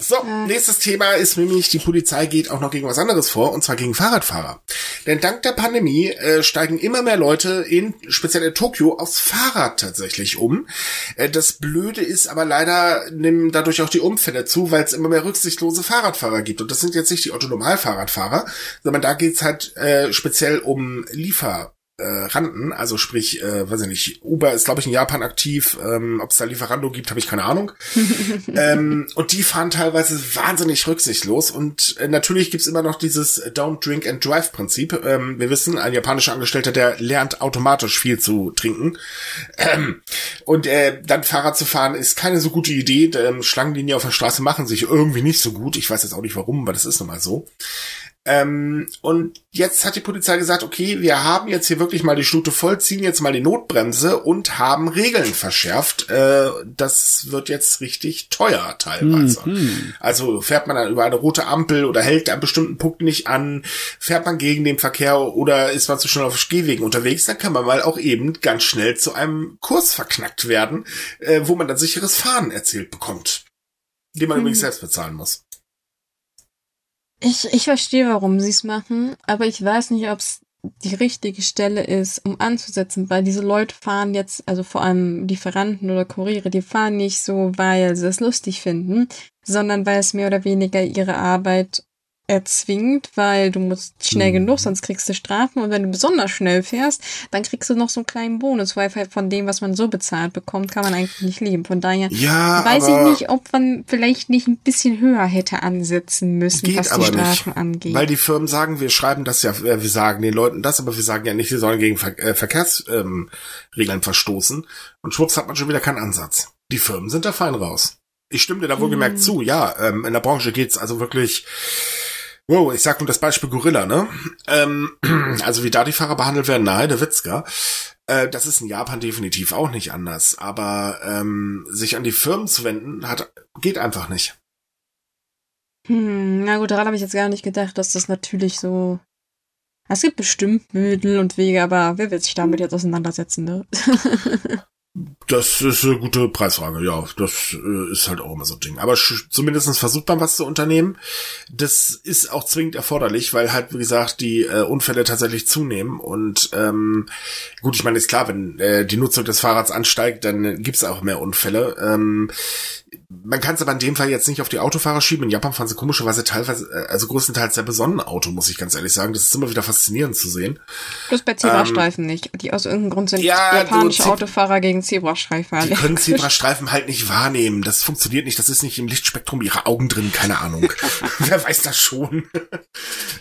So, nächstes Thema ist nämlich, die Polizei geht auch noch gegen was anderes vor, und zwar gegen Fahrradfahrer. Denn dank der Pandemie steigen immer mehr Leute, speziell in Tokio, aufs Fahrrad tatsächlich um. Das Blöde ist aber leider, nehmen dadurch auch die Unfälle zu, weil es immer mehr rücksichtslose Fahrradfahrer gibt. Und das sind jetzt nicht die Otto-Normal-Fahrradfahrer, sondern da geht's halt speziell um Lieferanten, also sprich, weiß ich nicht, Uber ist, glaube ich, in Japan aktiv, ob es da Lieferando gibt, habe ich keine Ahnung. Und die fahren teilweise wahnsinnig rücksichtslos und natürlich gibt's immer noch dieses Don't Drink and Drive Prinzip. Wir wissen, ein japanischer Angestellter, der lernt automatisch viel zu trinken. Und dann Fahrrad zu fahren ist keine so gute Idee. Schlangenlinien auf der Straße machen sich irgendwie nicht so gut. Ich weiß jetzt auch nicht warum, aber das ist nun mal so. Und jetzt hat die Polizei gesagt, okay, wir haben jetzt hier wirklich mal die Stute voll, ziehen jetzt mal die Notbremse und haben Regeln verschärft. Das wird jetzt richtig teuer teilweise. Mhm. Also fährt man dann über eine rote Ampel oder hält an bestimmten Punkten nicht an, fährt man gegen den Verkehr oder ist man zu schnell auf Gehwegen unterwegs, dann kann man mal auch eben ganz schnell zu einem Kurs verknackt werden, wo man dann sicheres Fahren erzählt bekommt, den man übrigens selbst bezahlen muss. Ich verstehe, warum sie es machen, aber ich weiß nicht, ob es die richtige Stelle ist, um anzusetzen, weil diese Leute fahren jetzt, also vor allem Lieferanten oder Kuriere, die fahren nicht so, weil sie es lustig finden, sondern weil es mehr oder weniger ihre Arbeit erzwingt, weil du musst schnell genug, sonst kriegst du Strafen und wenn du besonders schnell fährst, dann kriegst du noch so einen kleinen Bonus, weil von dem, was man so bezahlt bekommt, kann man eigentlich nicht leben. Von daher weiß ich nicht, ob man vielleicht nicht ein bisschen höher hätte ansetzen müssen, was die Strafen angeht. Weil die Firmen sagen, wir schreiben das ja, wir sagen den Leuten das, aber wir sagen ja nicht, sie sollen gegen Verkehrsregeln verstoßen und schwupps hat man schon wieder keinen Ansatz. Die Firmen sind da fein raus. Ich stimme dir da wohlgemerkt zu, in der Branche geht's also wirklich... Wow, ich sag nur das Beispiel Gorilla, ne? Also wie da die Fahrer behandelt werden, nahe der Witzka. Das ist in Japan definitiv auch nicht anders. Aber sich an die Firmen zu wenden, geht einfach nicht. Na gut, daran habe ich jetzt gar nicht gedacht, dass das natürlich so... Es gibt bestimmt Mittel und Wege, aber wer will sich damit jetzt auseinandersetzen, ne? Das ist eine gute Preisfrage, ja. Das ist halt auch immer so ein Ding. Aber zumindest versucht man, was zu unternehmen. Das ist auch zwingend erforderlich, weil halt, wie gesagt, die Unfälle tatsächlich zunehmen. Und gut, ich meine, ist klar, wenn die Nutzung des Fahrrads ansteigt, dann gibt's auch mehr Unfälle. Man kann es aber in dem Fall jetzt nicht auf die Autofahrer schieben. In Japan fahren sie komischerweise teilweise, also größtenteils sehr besonnen Auto, muss ich ganz ehrlich sagen. Das ist immer wieder faszinierend zu sehen. Bloß bei Zebrastreifen nicht, die aus irgendeinem Grund sind ja, japanische Autofahrer gegen Zebrastreifen. Die können Zebrastreifen halt nicht wahrnehmen. Das funktioniert nicht. Das ist nicht im Lichtspektrum ihrer Augen drin. Keine Ahnung. Wer weiß das schon?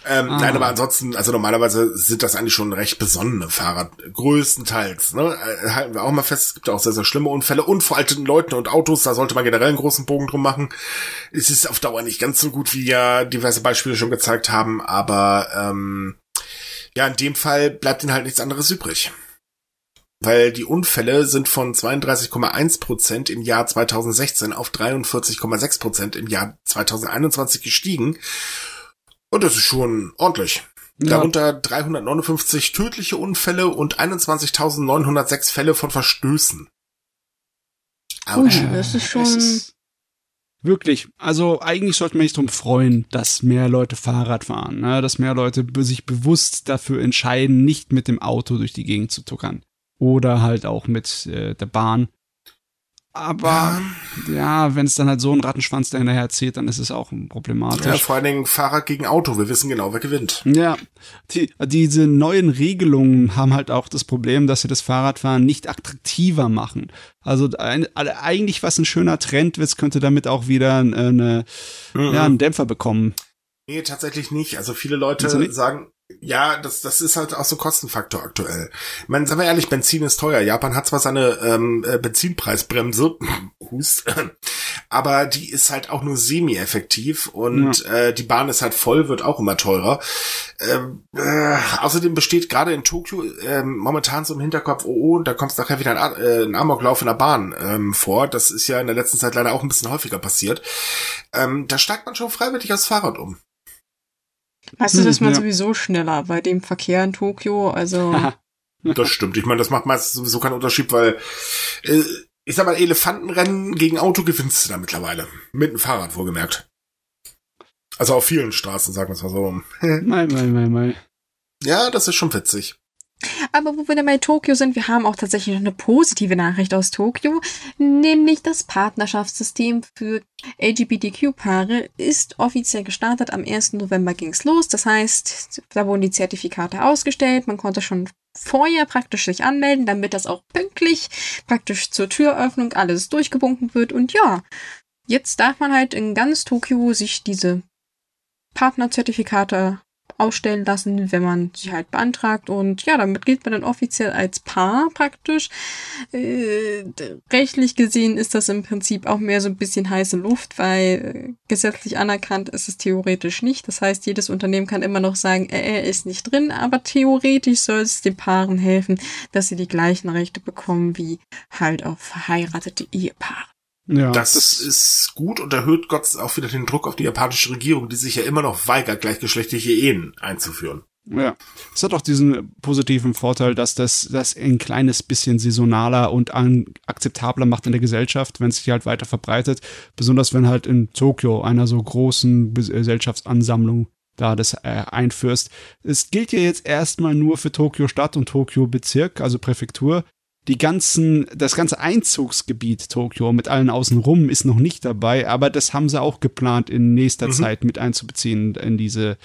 Nein, aber ansonsten, also normalerweise sind das eigentlich schon recht besonnene Fahrer. Größtenteils. Ne? Halten wir auch mal fest. Es gibt auch sehr, sehr schlimme Unfälle. Und vor alten Leuten und Autos, da sollte man generell einen großen Bogen drum machen. Es ist auf Dauer nicht ganz so gut, wie ja diverse Beispiele schon gezeigt haben, aber ja, in dem Fall bleibt ihnen halt nichts anderes übrig. Weil die Unfälle sind von 32,1% im Jahr 2016 auf 43,6% im Jahr 2021 gestiegen. Und das ist schon ordentlich. Ja. Darunter 359 tödliche Unfälle und 21.906 Fälle von Verstößen. Das ist schon wirklich, also eigentlich sollte man sich darum freuen, dass mehr Leute Fahrrad fahren, ne? Dass mehr Leute sich bewusst dafür entscheiden, nicht mit dem Auto durch die Gegend zu tuckern oder halt auch mit der Bahn. Aber ja, wenn es dann halt so einen Rattenschwanz dahinterher zieht, dann ist es auch problematisch. Ja, vor allen Dingen Fahrrad gegen Auto, wir wissen genau, wer gewinnt. Ja, diese neuen Regelungen haben halt auch das Problem, dass sie das Fahrradfahren nicht attraktiver machen. Also eigentlich, was ein schöner Trend ist, könnte damit auch wieder einen Dämpfer bekommen. Nee, tatsächlich nicht. Also viele Leute sagen... Ja, das ist halt auch so Kostenfaktor aktuell. Ich meine, sagen wir ehrlich, Benzin ist teuer. Japan hat zwar seine Benzinpreisbremse, aber die ist halt auch nur semi-effektiv und die Bahn ist halt voll, wird auch immer teurer. Außerdem besteht gerade in Tokio momentan so im Hinterkopf, und da kommt es nachher wieder ein Amoklauf in der Bahn vor. Das ist ja in der letzten Zeit leider auch ein bisschen häufiger passiert. Da steigt man schon freiwillig aufs Fahrrad um. Weißt du, das ist man sowieso schneller bei dem Verkehr in Tokio, also... Das stimmt, ich meine, das macht meistens sowieso keinen Unterschied, weil, ich sag mal, Elefantenrennen gegen Auto gewinnst du da mittlerweile. Mit dem Fahrrad, wohlgemerkt. Also auf vielen Straßen, sagen wir es mal so. Mei. Ja, das ist schon witzig. Aber wo wir dann bei Tokio sind, wir haben auch tatsächlich noch eine positive Nachricht aus Tokio, nämlich das Partnerschaftssystem für LGBTQ-Paare ist offiziell gestartet. Am 1. November ging es los, das heißt, da wurden die Zertifikate ausgestellt, man konnte schon vorher praktisch sich anmelden, damit das auch pünktlich praktisch zur Türöffnung alles durchgewunken wird. Und ja, jetzt darf man halt in ganz Tokio sich diese Partnerzertifikate ausstellen lassen, wenn man sie halt beantragt, und ja, damit gilt man dann offiziell als Paar praktisch. Rechtlich gesehen ist das im Prinzip auch mehr so ein bisschen heiße Luft, weil gesetzlich anerkannt ist es theoretisch nicht. Das heißt, jedes Unternehmen kann immer noch sagen, er ist nicht drin, aber theoretisch soll es den Paaren helfen, dass sie die gleichen Rechte bekommen wie halt auch verheiratete Ehepaare. Ja. Das ist gut und erhöht Gott auch wieder den Druck auf die japanische Regierung, die sich ja immer noch weigert, gleichgeschlechtliche Ehen einzuführen. Ja, es hat auch diesen positiven Vorteil, dass das ein kleines bisschen saisonaler und akzeptabler macht in der Gesellschaft, wenn es sich halt weiter verbreitet. Besonders wenn halt in Tokio, einer so großen Gesellschaftsansammlung, da das einführst. Es gilt ja jetzt erstmal nur für Tokio Stadt und Tokio Bezirk, also Präfektur. Das ganze Einzugsgebiet Tokio mit allen außenrum ist noch nicht dabei, aber das haben sie auch geplant, in nächster Zeit mit einzubeziehen in diese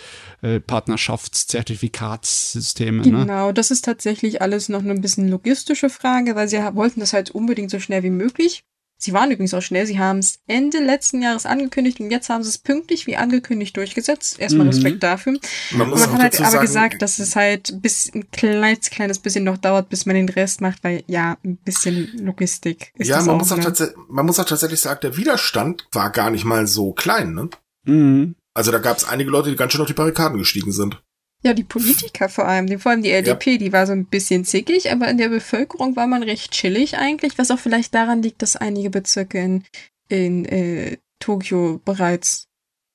Partnerschaftszertifikatssysteme. Genau, ne? Das ist tatsächlich alles noch eine bisschen logistische Frage, weil sie wollten das halt unbedingt so schnell wie möglich. Sie waren übrigens auch schnell, sie haben es Ende letzten Jahres angekündigt und jetzt haben sie es pünktlich wie angekündigt durchgesetzt. Erstmal Respekt dafür. Man hat halt aber sagen, gesagt, dass es halt bis ein kleines bisschen noch dauert, bis man den Rest macht, weil ja, ein bisschen Logistik ist ja, das man auch. Ja, ne? Man muss auch tatsächlich sagen, der Widerstand war gar nicht mal so klein, ne? Mhm. Also da gab es einige Leute, die ganz schön auf die Barrikaden gestiegen sind. Ja, die Politiker vor allem die LDP, ja. Die war so ein bisschen zickig, aber in der Bevölkerung war man recht chillig eigentlich, was auch vielleicht daran liegt, dass einige Bezirke in Tokio bereits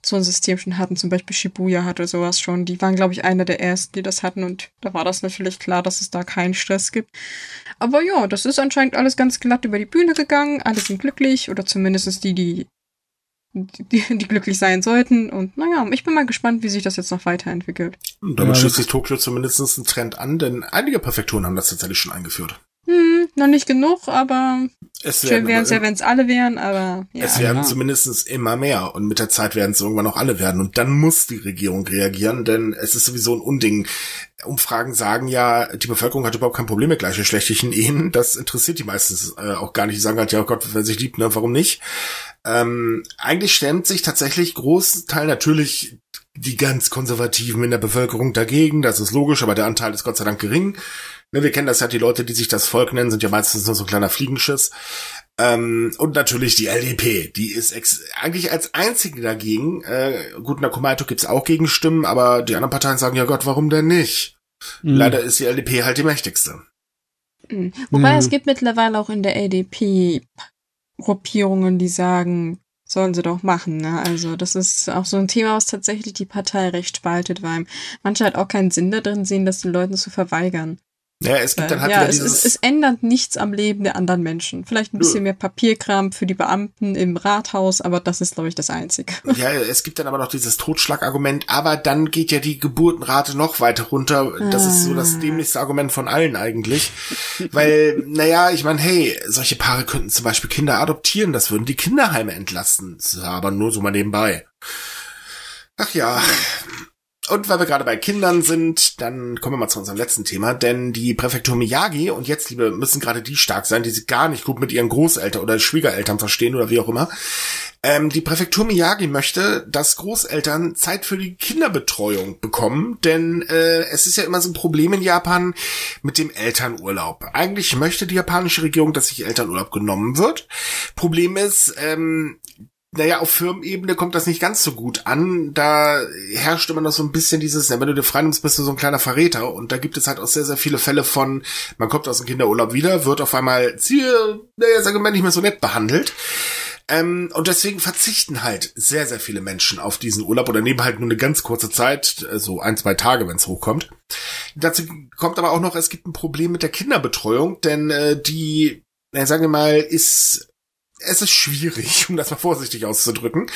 so ein System schon hatten, zum Beispiel Shibuya hatte sowas schon. Die waren, glaube ich, einer der ersten, die das hatten, und da war das natürlich klar, dass es da keinen Stress gibt. Aber ja, das ist anscheinend alles ganz glatt über die Bühne gegangen, alle sind glücklich, oder zumindest die glücklich sein sollten, und naja, ich bin mal gespannt, wie sich das jetzt noch weiterentwickelt. Und damit schließt sich Tokio zumindest einen Trend an, denn einige Präfekturen haben das tatsächlich schon eingeführt. Noch nicht genug, aber schön wären es ja, wenn es alle wären, aber ja. Es werden zumindest immer mehr, und mit der Zeit werden es irgendwann auch alle werden, und dann muss die Regierung reagieren, denn es ist sowieso ein Unding. Umfragen sagen ja, die Bevölkerung hat überhaupt kein Problem mit gleichgeschlechtlichen Ehen, das interessiert die meistens auch gar nicht, die sagen halt, ja, oh Gott, wenn sich liebt, ne, warum nicht? Eigentlich stemmt sich tatsächlich großen Teil natürlich die ganz Konservativen in der Bevölkerung dagegen, das ist logisch, aber der Anteil ist Gott sei Dank gering. Wir kennen das ja, die Leute, die sich das Volk nennen, sind ja meistens nur so ein kleiner Fliegenschiss. Und natürlich die LDP, die ist eigentlich als einzige dagegen. Gut, in der Kōmeitō gibt's auch Gegenstimmen, aber die anderen Parteien sagen, ja Gott, warum denn nicht? Mhm. Leider ist die LDP halt die mächtigste. Mhm. Wobei es gibt mittlerweile auch in der LDP Gruppierungen, die sagen, sollen sie doch machen, ne? Also das ist auch so ein Thema, was tatsächlich die Partei recht spaltet, weil manche halt auch keinen Sinn da drin sehen, das den Leuten zu verweigern. Ja, es gibt dann halt wieder dieses... Es ändert nichts am Leben der anderen Menschen. Vielleicht ein bisschen mehr Papierkram für die Beamten im Rathaus, aber das ist, glaube ich, das Einzige. Ja, es gibt dann aber noch dieses Totschlagargument, aber dann geht ja die Geburtenrate noch weiter runter. Das ist so das dämlichste Argument von allen eigentlich. Weil, naja, ich meine, hey, solche Paare könnten zum Beispiel Kinder adoptieren, das würden die Kinderheime entlasten. Aber nur so mal nebenbei. Ach ja... Und weil wir gerade bei Kindern sind, dann kommen wir mal zu unserem letzten Thema, denn die Präfektur Miyagi, und jetzt, Liebe, müssen gerade die stark sein, die sich gar nicht gut mit ihren Großeltern oder Schwiegereltern verstehen oder wie auch immer. Die Präfektur Miyagi möchte, dass Großeltern Zeit für die Kinderbetreuung bekommen, denn es ist ja immer so ein Problem in Japan mit dem Elternurlaub. Eigentlich möchte die japanische Regierung, dass sich Elternurlaub genommen wird. Problem ist, auf Firmenebene kommt das nicht ganz so gut an. Da herrscht immer noch so ein bisschen dieses, wenn du dir frei nimmst, bist du so ein kleiner Verräter. Und da gibt es halt auch sehr, sehr viele Fälle von, man kommt aus dem Kinderurlaub wieder, wird auf einmal, sagen wir nicht mehr so nett behandelt. Und deswegen verzichten halt sehr, sehr viele Menschen auf diesen Urlaub oder nehmen halt nur eine ganz kurze Zeit, so 1-2 Tage, wenn es hochkommt. Dazu kommt aber auch noch, es gibt ein Problem mit der Kinderbetreuung, denn es ist schwierig, um das mal vorsichtig auszudrücken.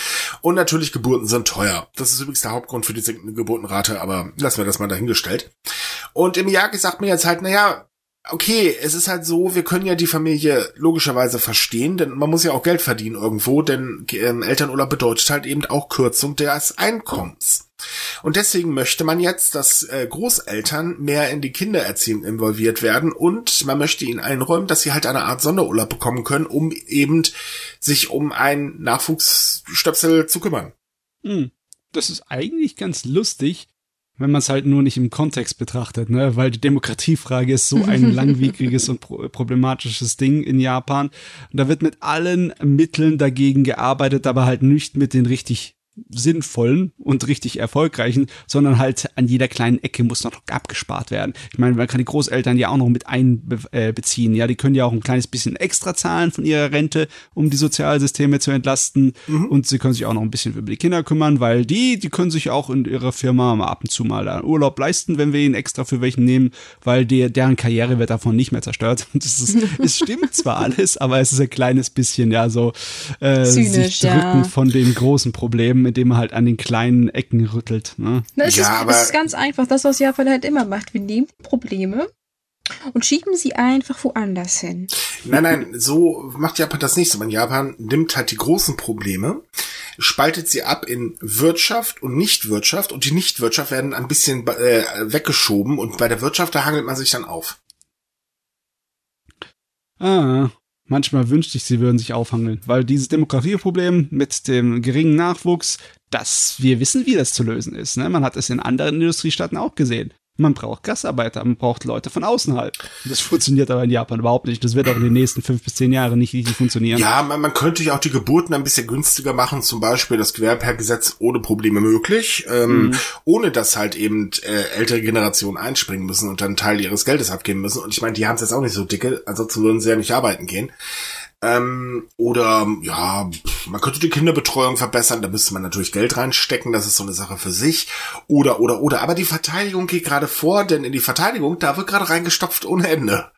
Und natürlich, Geburten sind teuer. Das ist übrigens der Hauptgrund für die sinkende Geburtenrate, aber lassen wir das mal dahingestellt. Und im Miyagi sagt mir jetzt halt, es ist halt so, wir können ja die Familie logischerweise verstehen, denn man muss ja auch Geld verdienen irgendwo, denn Elternurlaub bedeutet halt eben auch Kürzung des Einkommens. Und deswegen möchte man jetzt, dass Großeltern mehr in die Kindererziehung involviert werden, und man möchte ihnen einräumen, dass sie halt eine Art Sonderurlaub bekommen können, um eben sich um einen Nachwuchsstöpsel zu kümmern. Das ist eigentlich ganz lustig, wenn man es halt nur nicht im Kontext betrachtet, ne? Weil die Demokratiefrage ist so ein langwieriges und problematisches Ding in Japan. Und da wird mit allen Mitteln dagegen gearbeitet, aber halt nicht mit den richtig sinnvollen und richtig erfolgreichen, sondern halt an jeder kleinen Ecke muss noch abgespart werden. Ich meine, man kann die Großeltern ja auch noch mit einbeziehen. Ja, die können ja auch ein kleines bisschen extra zahlen von ihrer Rente, um die Sozialsysteme zu entlasten. Mhm. Und sie können sich auch noch ein bisschen über die Kinder kümmern, weil die können sich auch in ihrer Firma mal ab und zu mal einen Urlaub leisten, wenn wir ihn extra für welchen nehmen, weil deren Karriere wird davon nicht mehr zerstört. Es stimmt zwar alles, aber es ist ein kleines bisschen, zynisch, sich drücken von den großen Problemen, indem man halt an den kleinen Ecken rüttelt. Ne? Es ist ganz einfach, das, was Japan halt immer macht. Wir nehmen Probleme und schieben sie einfach woanders hin. Nein, so macht Japan das nicht. Aber Japan nimmt halt die großen Probleme, spaltet sie ab in Wirtschaft und Nichtwirtschaft, und die Nichtwirtschaft werden ein bisschen weggeschoben, und bei der Wirtschaft, da hangelt man sich dann auf. Manchmal wünschte ich, sie würden sich aufhangeln, weil dieses Demografieproblem mit dem geringen Nachwuchs, wir wissen, wie das zu lösen ist. Ne? Man hat es in anderen Industriestaaten auch gesehen. Man braucht Gastarbeiter, man braucht Leute von außen halt. Das funktioniert aber in Japan überhaupt nicht. Das wird auch in den nächsten 5 bis 10 Jahren nicht richtig funktionieren. Ja, man könnte ja auch die Geburten ein bisschen günstiger machen. Zum Beispiel das Gewerbhergesetz ohne Probleme möglich. Ohne dass halt eben ältere Generationen einspringen müssen und dann einen Teil ihres Geldes abgeben müssen. Und ich meine, die haben es jetzt auch nicht so dicke. Ansonsten würden sie ja nicht arbeiten gehen. Oder, ja... Man könnte die Kinderbetreuung verbessern, da müsste man natürlich Geld reinstecken, das ist so eine Sache für sich. Oder. Aber die Verteidigung geht gerade vor, denn in die Verteidigung, da wird gerade reingestopft ohne Ende.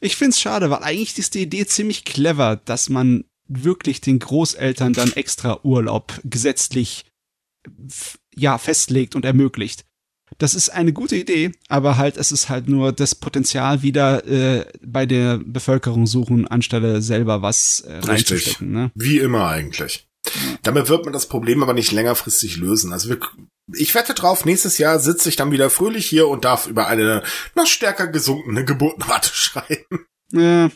Ich find's schade, weil eigentlich ist die Idee ziemlich clever, dass man wirklich den Großeltern dann extra Urlaub gesetzlich festlegt und ermöglicht. Das ist eine gute Idee, aber halt, es ist halt nur das Potenzial wieder bei der Bevölkerung suchen, anstelle selber was reinzustecken. Ne? Wie immer eigentlich. Damit wird man das Problem aber nicht längerfristig lösen. Also ich wette drauf, nächstes Jahr sitze ich dann wieder fröhlich hier und darf über eine noch stärker gesunkene Geburtenrate schreiben. Ja,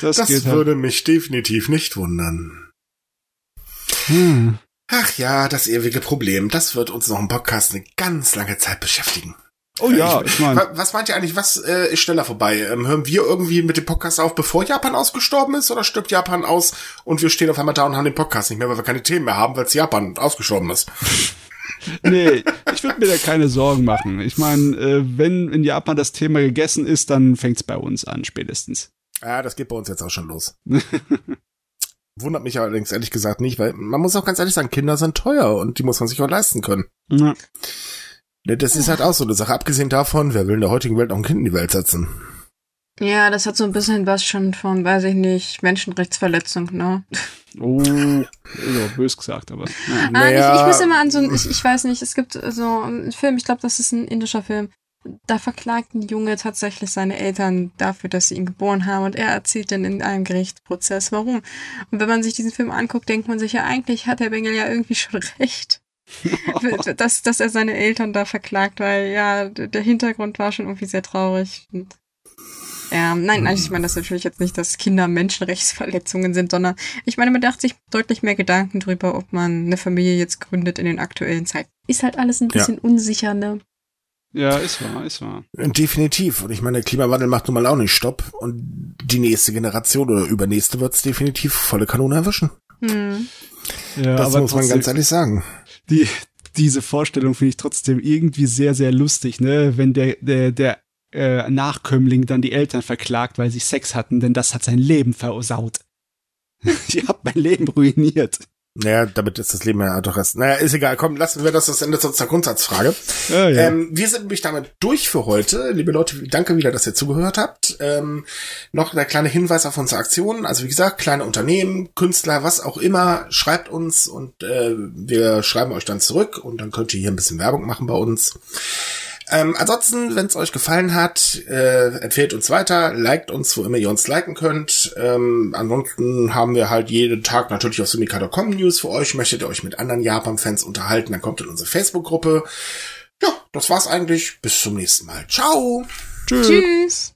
das geht würde halt. Mich definitiv nicht wundern. Ach ja, das ewige Problem, das wird uns noch im Podcast eine ganz lange Zeit beschäftigen. Oh ja, ich meine. Was meint ihr eigentlich, was ist schneller vorbei? Hören wir irgendwie mit dem Podcast auf, bevor Japan ausgestorben ist, oder stirbt Japan aus und wir stehen auf einmal da und haben den Podcast nicht mehr, weil wir keine Themen mehr haben, weil es Japan ausgestorben ist? Nee, ich würde mir da keine Sorgen machen. Ich meine, wenn in Japan das Thema gegessen ist, dann fängt's bei uns an, spätestens. Ja, das geht bei uns jetzt auch schon los. Wundert mich allerdings ehrlich gesagt nicht, weil man muss auch ganz ehrlich sagen, Kinder sind teuer und die muss man sich auch leisten können. Ja. Das ist halt auch so eine Sache. Abgesehen davon, wer will in der heutigen Welt noch ein Kind in die Welt setzen? Ja, das hat so ein bisschen was schon von, weiß ich nicht, Menschenrechtsverletzung, ne? Oh, bös gesagt, aber... Ja. Ich muss immer an so ein, ich weiß nicht, es gibt so einen Film, ich glaube, das ist ein indischer Film, da verklagt ein Junge tatsächlich seine Eltern dafür, dass sie ihn geboren haben, und er erzählt dann in einem Gerichtsprozess, warum. Und wenn man sich diesen Film anguckt, denkt man sich ja, eigentlich hat der Bengel ja irgendwie schon recht, dass er seine Eltern da verklagt, weil ja, der Hintergrund war schon irgendwie sehr traurig. Und nein, ich meine das natürlich jetzt nicht, dass Kinder Menschenrechtsverletzungen sind, sondern ich meine, man macht sich deutlich mehr Gedanken drüber, ob man eine Familie jetzt gründet in den aktuellen Zeiten. Ist halt alles ein bisschen unsicher, ne? Ja, ist wahr. Definitiv. Und ich meine, der Klimawandel macht nun mal auch nicht Stopp. Und die nächste Generation oder übernächste wird's definitiv volle Kanone erwischen. Mhm. Ja, das muss man ganz ehrlich sagen. Diese Vorstellung finde ich trotzdem irgendwie sehr, sehr lustig, ne? Wenn der Nachkömmling dann die Eltern verklagt, weil sie Sex hatten, denn das hat sein Leben versaut. Ihr habt mein Leben ruiniert. Naja, damit ist das Leben ja doch erst. Naja, ist egal. Komm, lassen wir das Ende zu unserer Grundsatzfrage. Ja, ja. Wir sind nämlich damit durch für heute. Liebe Leute, danke wieder, dass ihr zugehört habt. Noch der kleine Hinweis auf unsere Aktionen. Also wie gesagt, kleine Unternehmen, Künstler, was auch immer, schreibt uns und wir schreiben euch dann zurück und dann könnt ihr hier ein bisschen Werbung machen bei uns. Ansonsten, wenn es euch gefallen hat, empfehlt uns weiter, liked uns, wo immer ihr uns liken könnt. Ansonsten haben wir halt jeden Tag natürlich auf Sumikai.com News für euch. Möchtet ihr euch mit anderen Japan-Fans unterhalten, dann kommt in unsere Facebook-Gruppe. Ja, das war's eigentlich. Bis zum nächsten Mal. Ciao. Tschüss.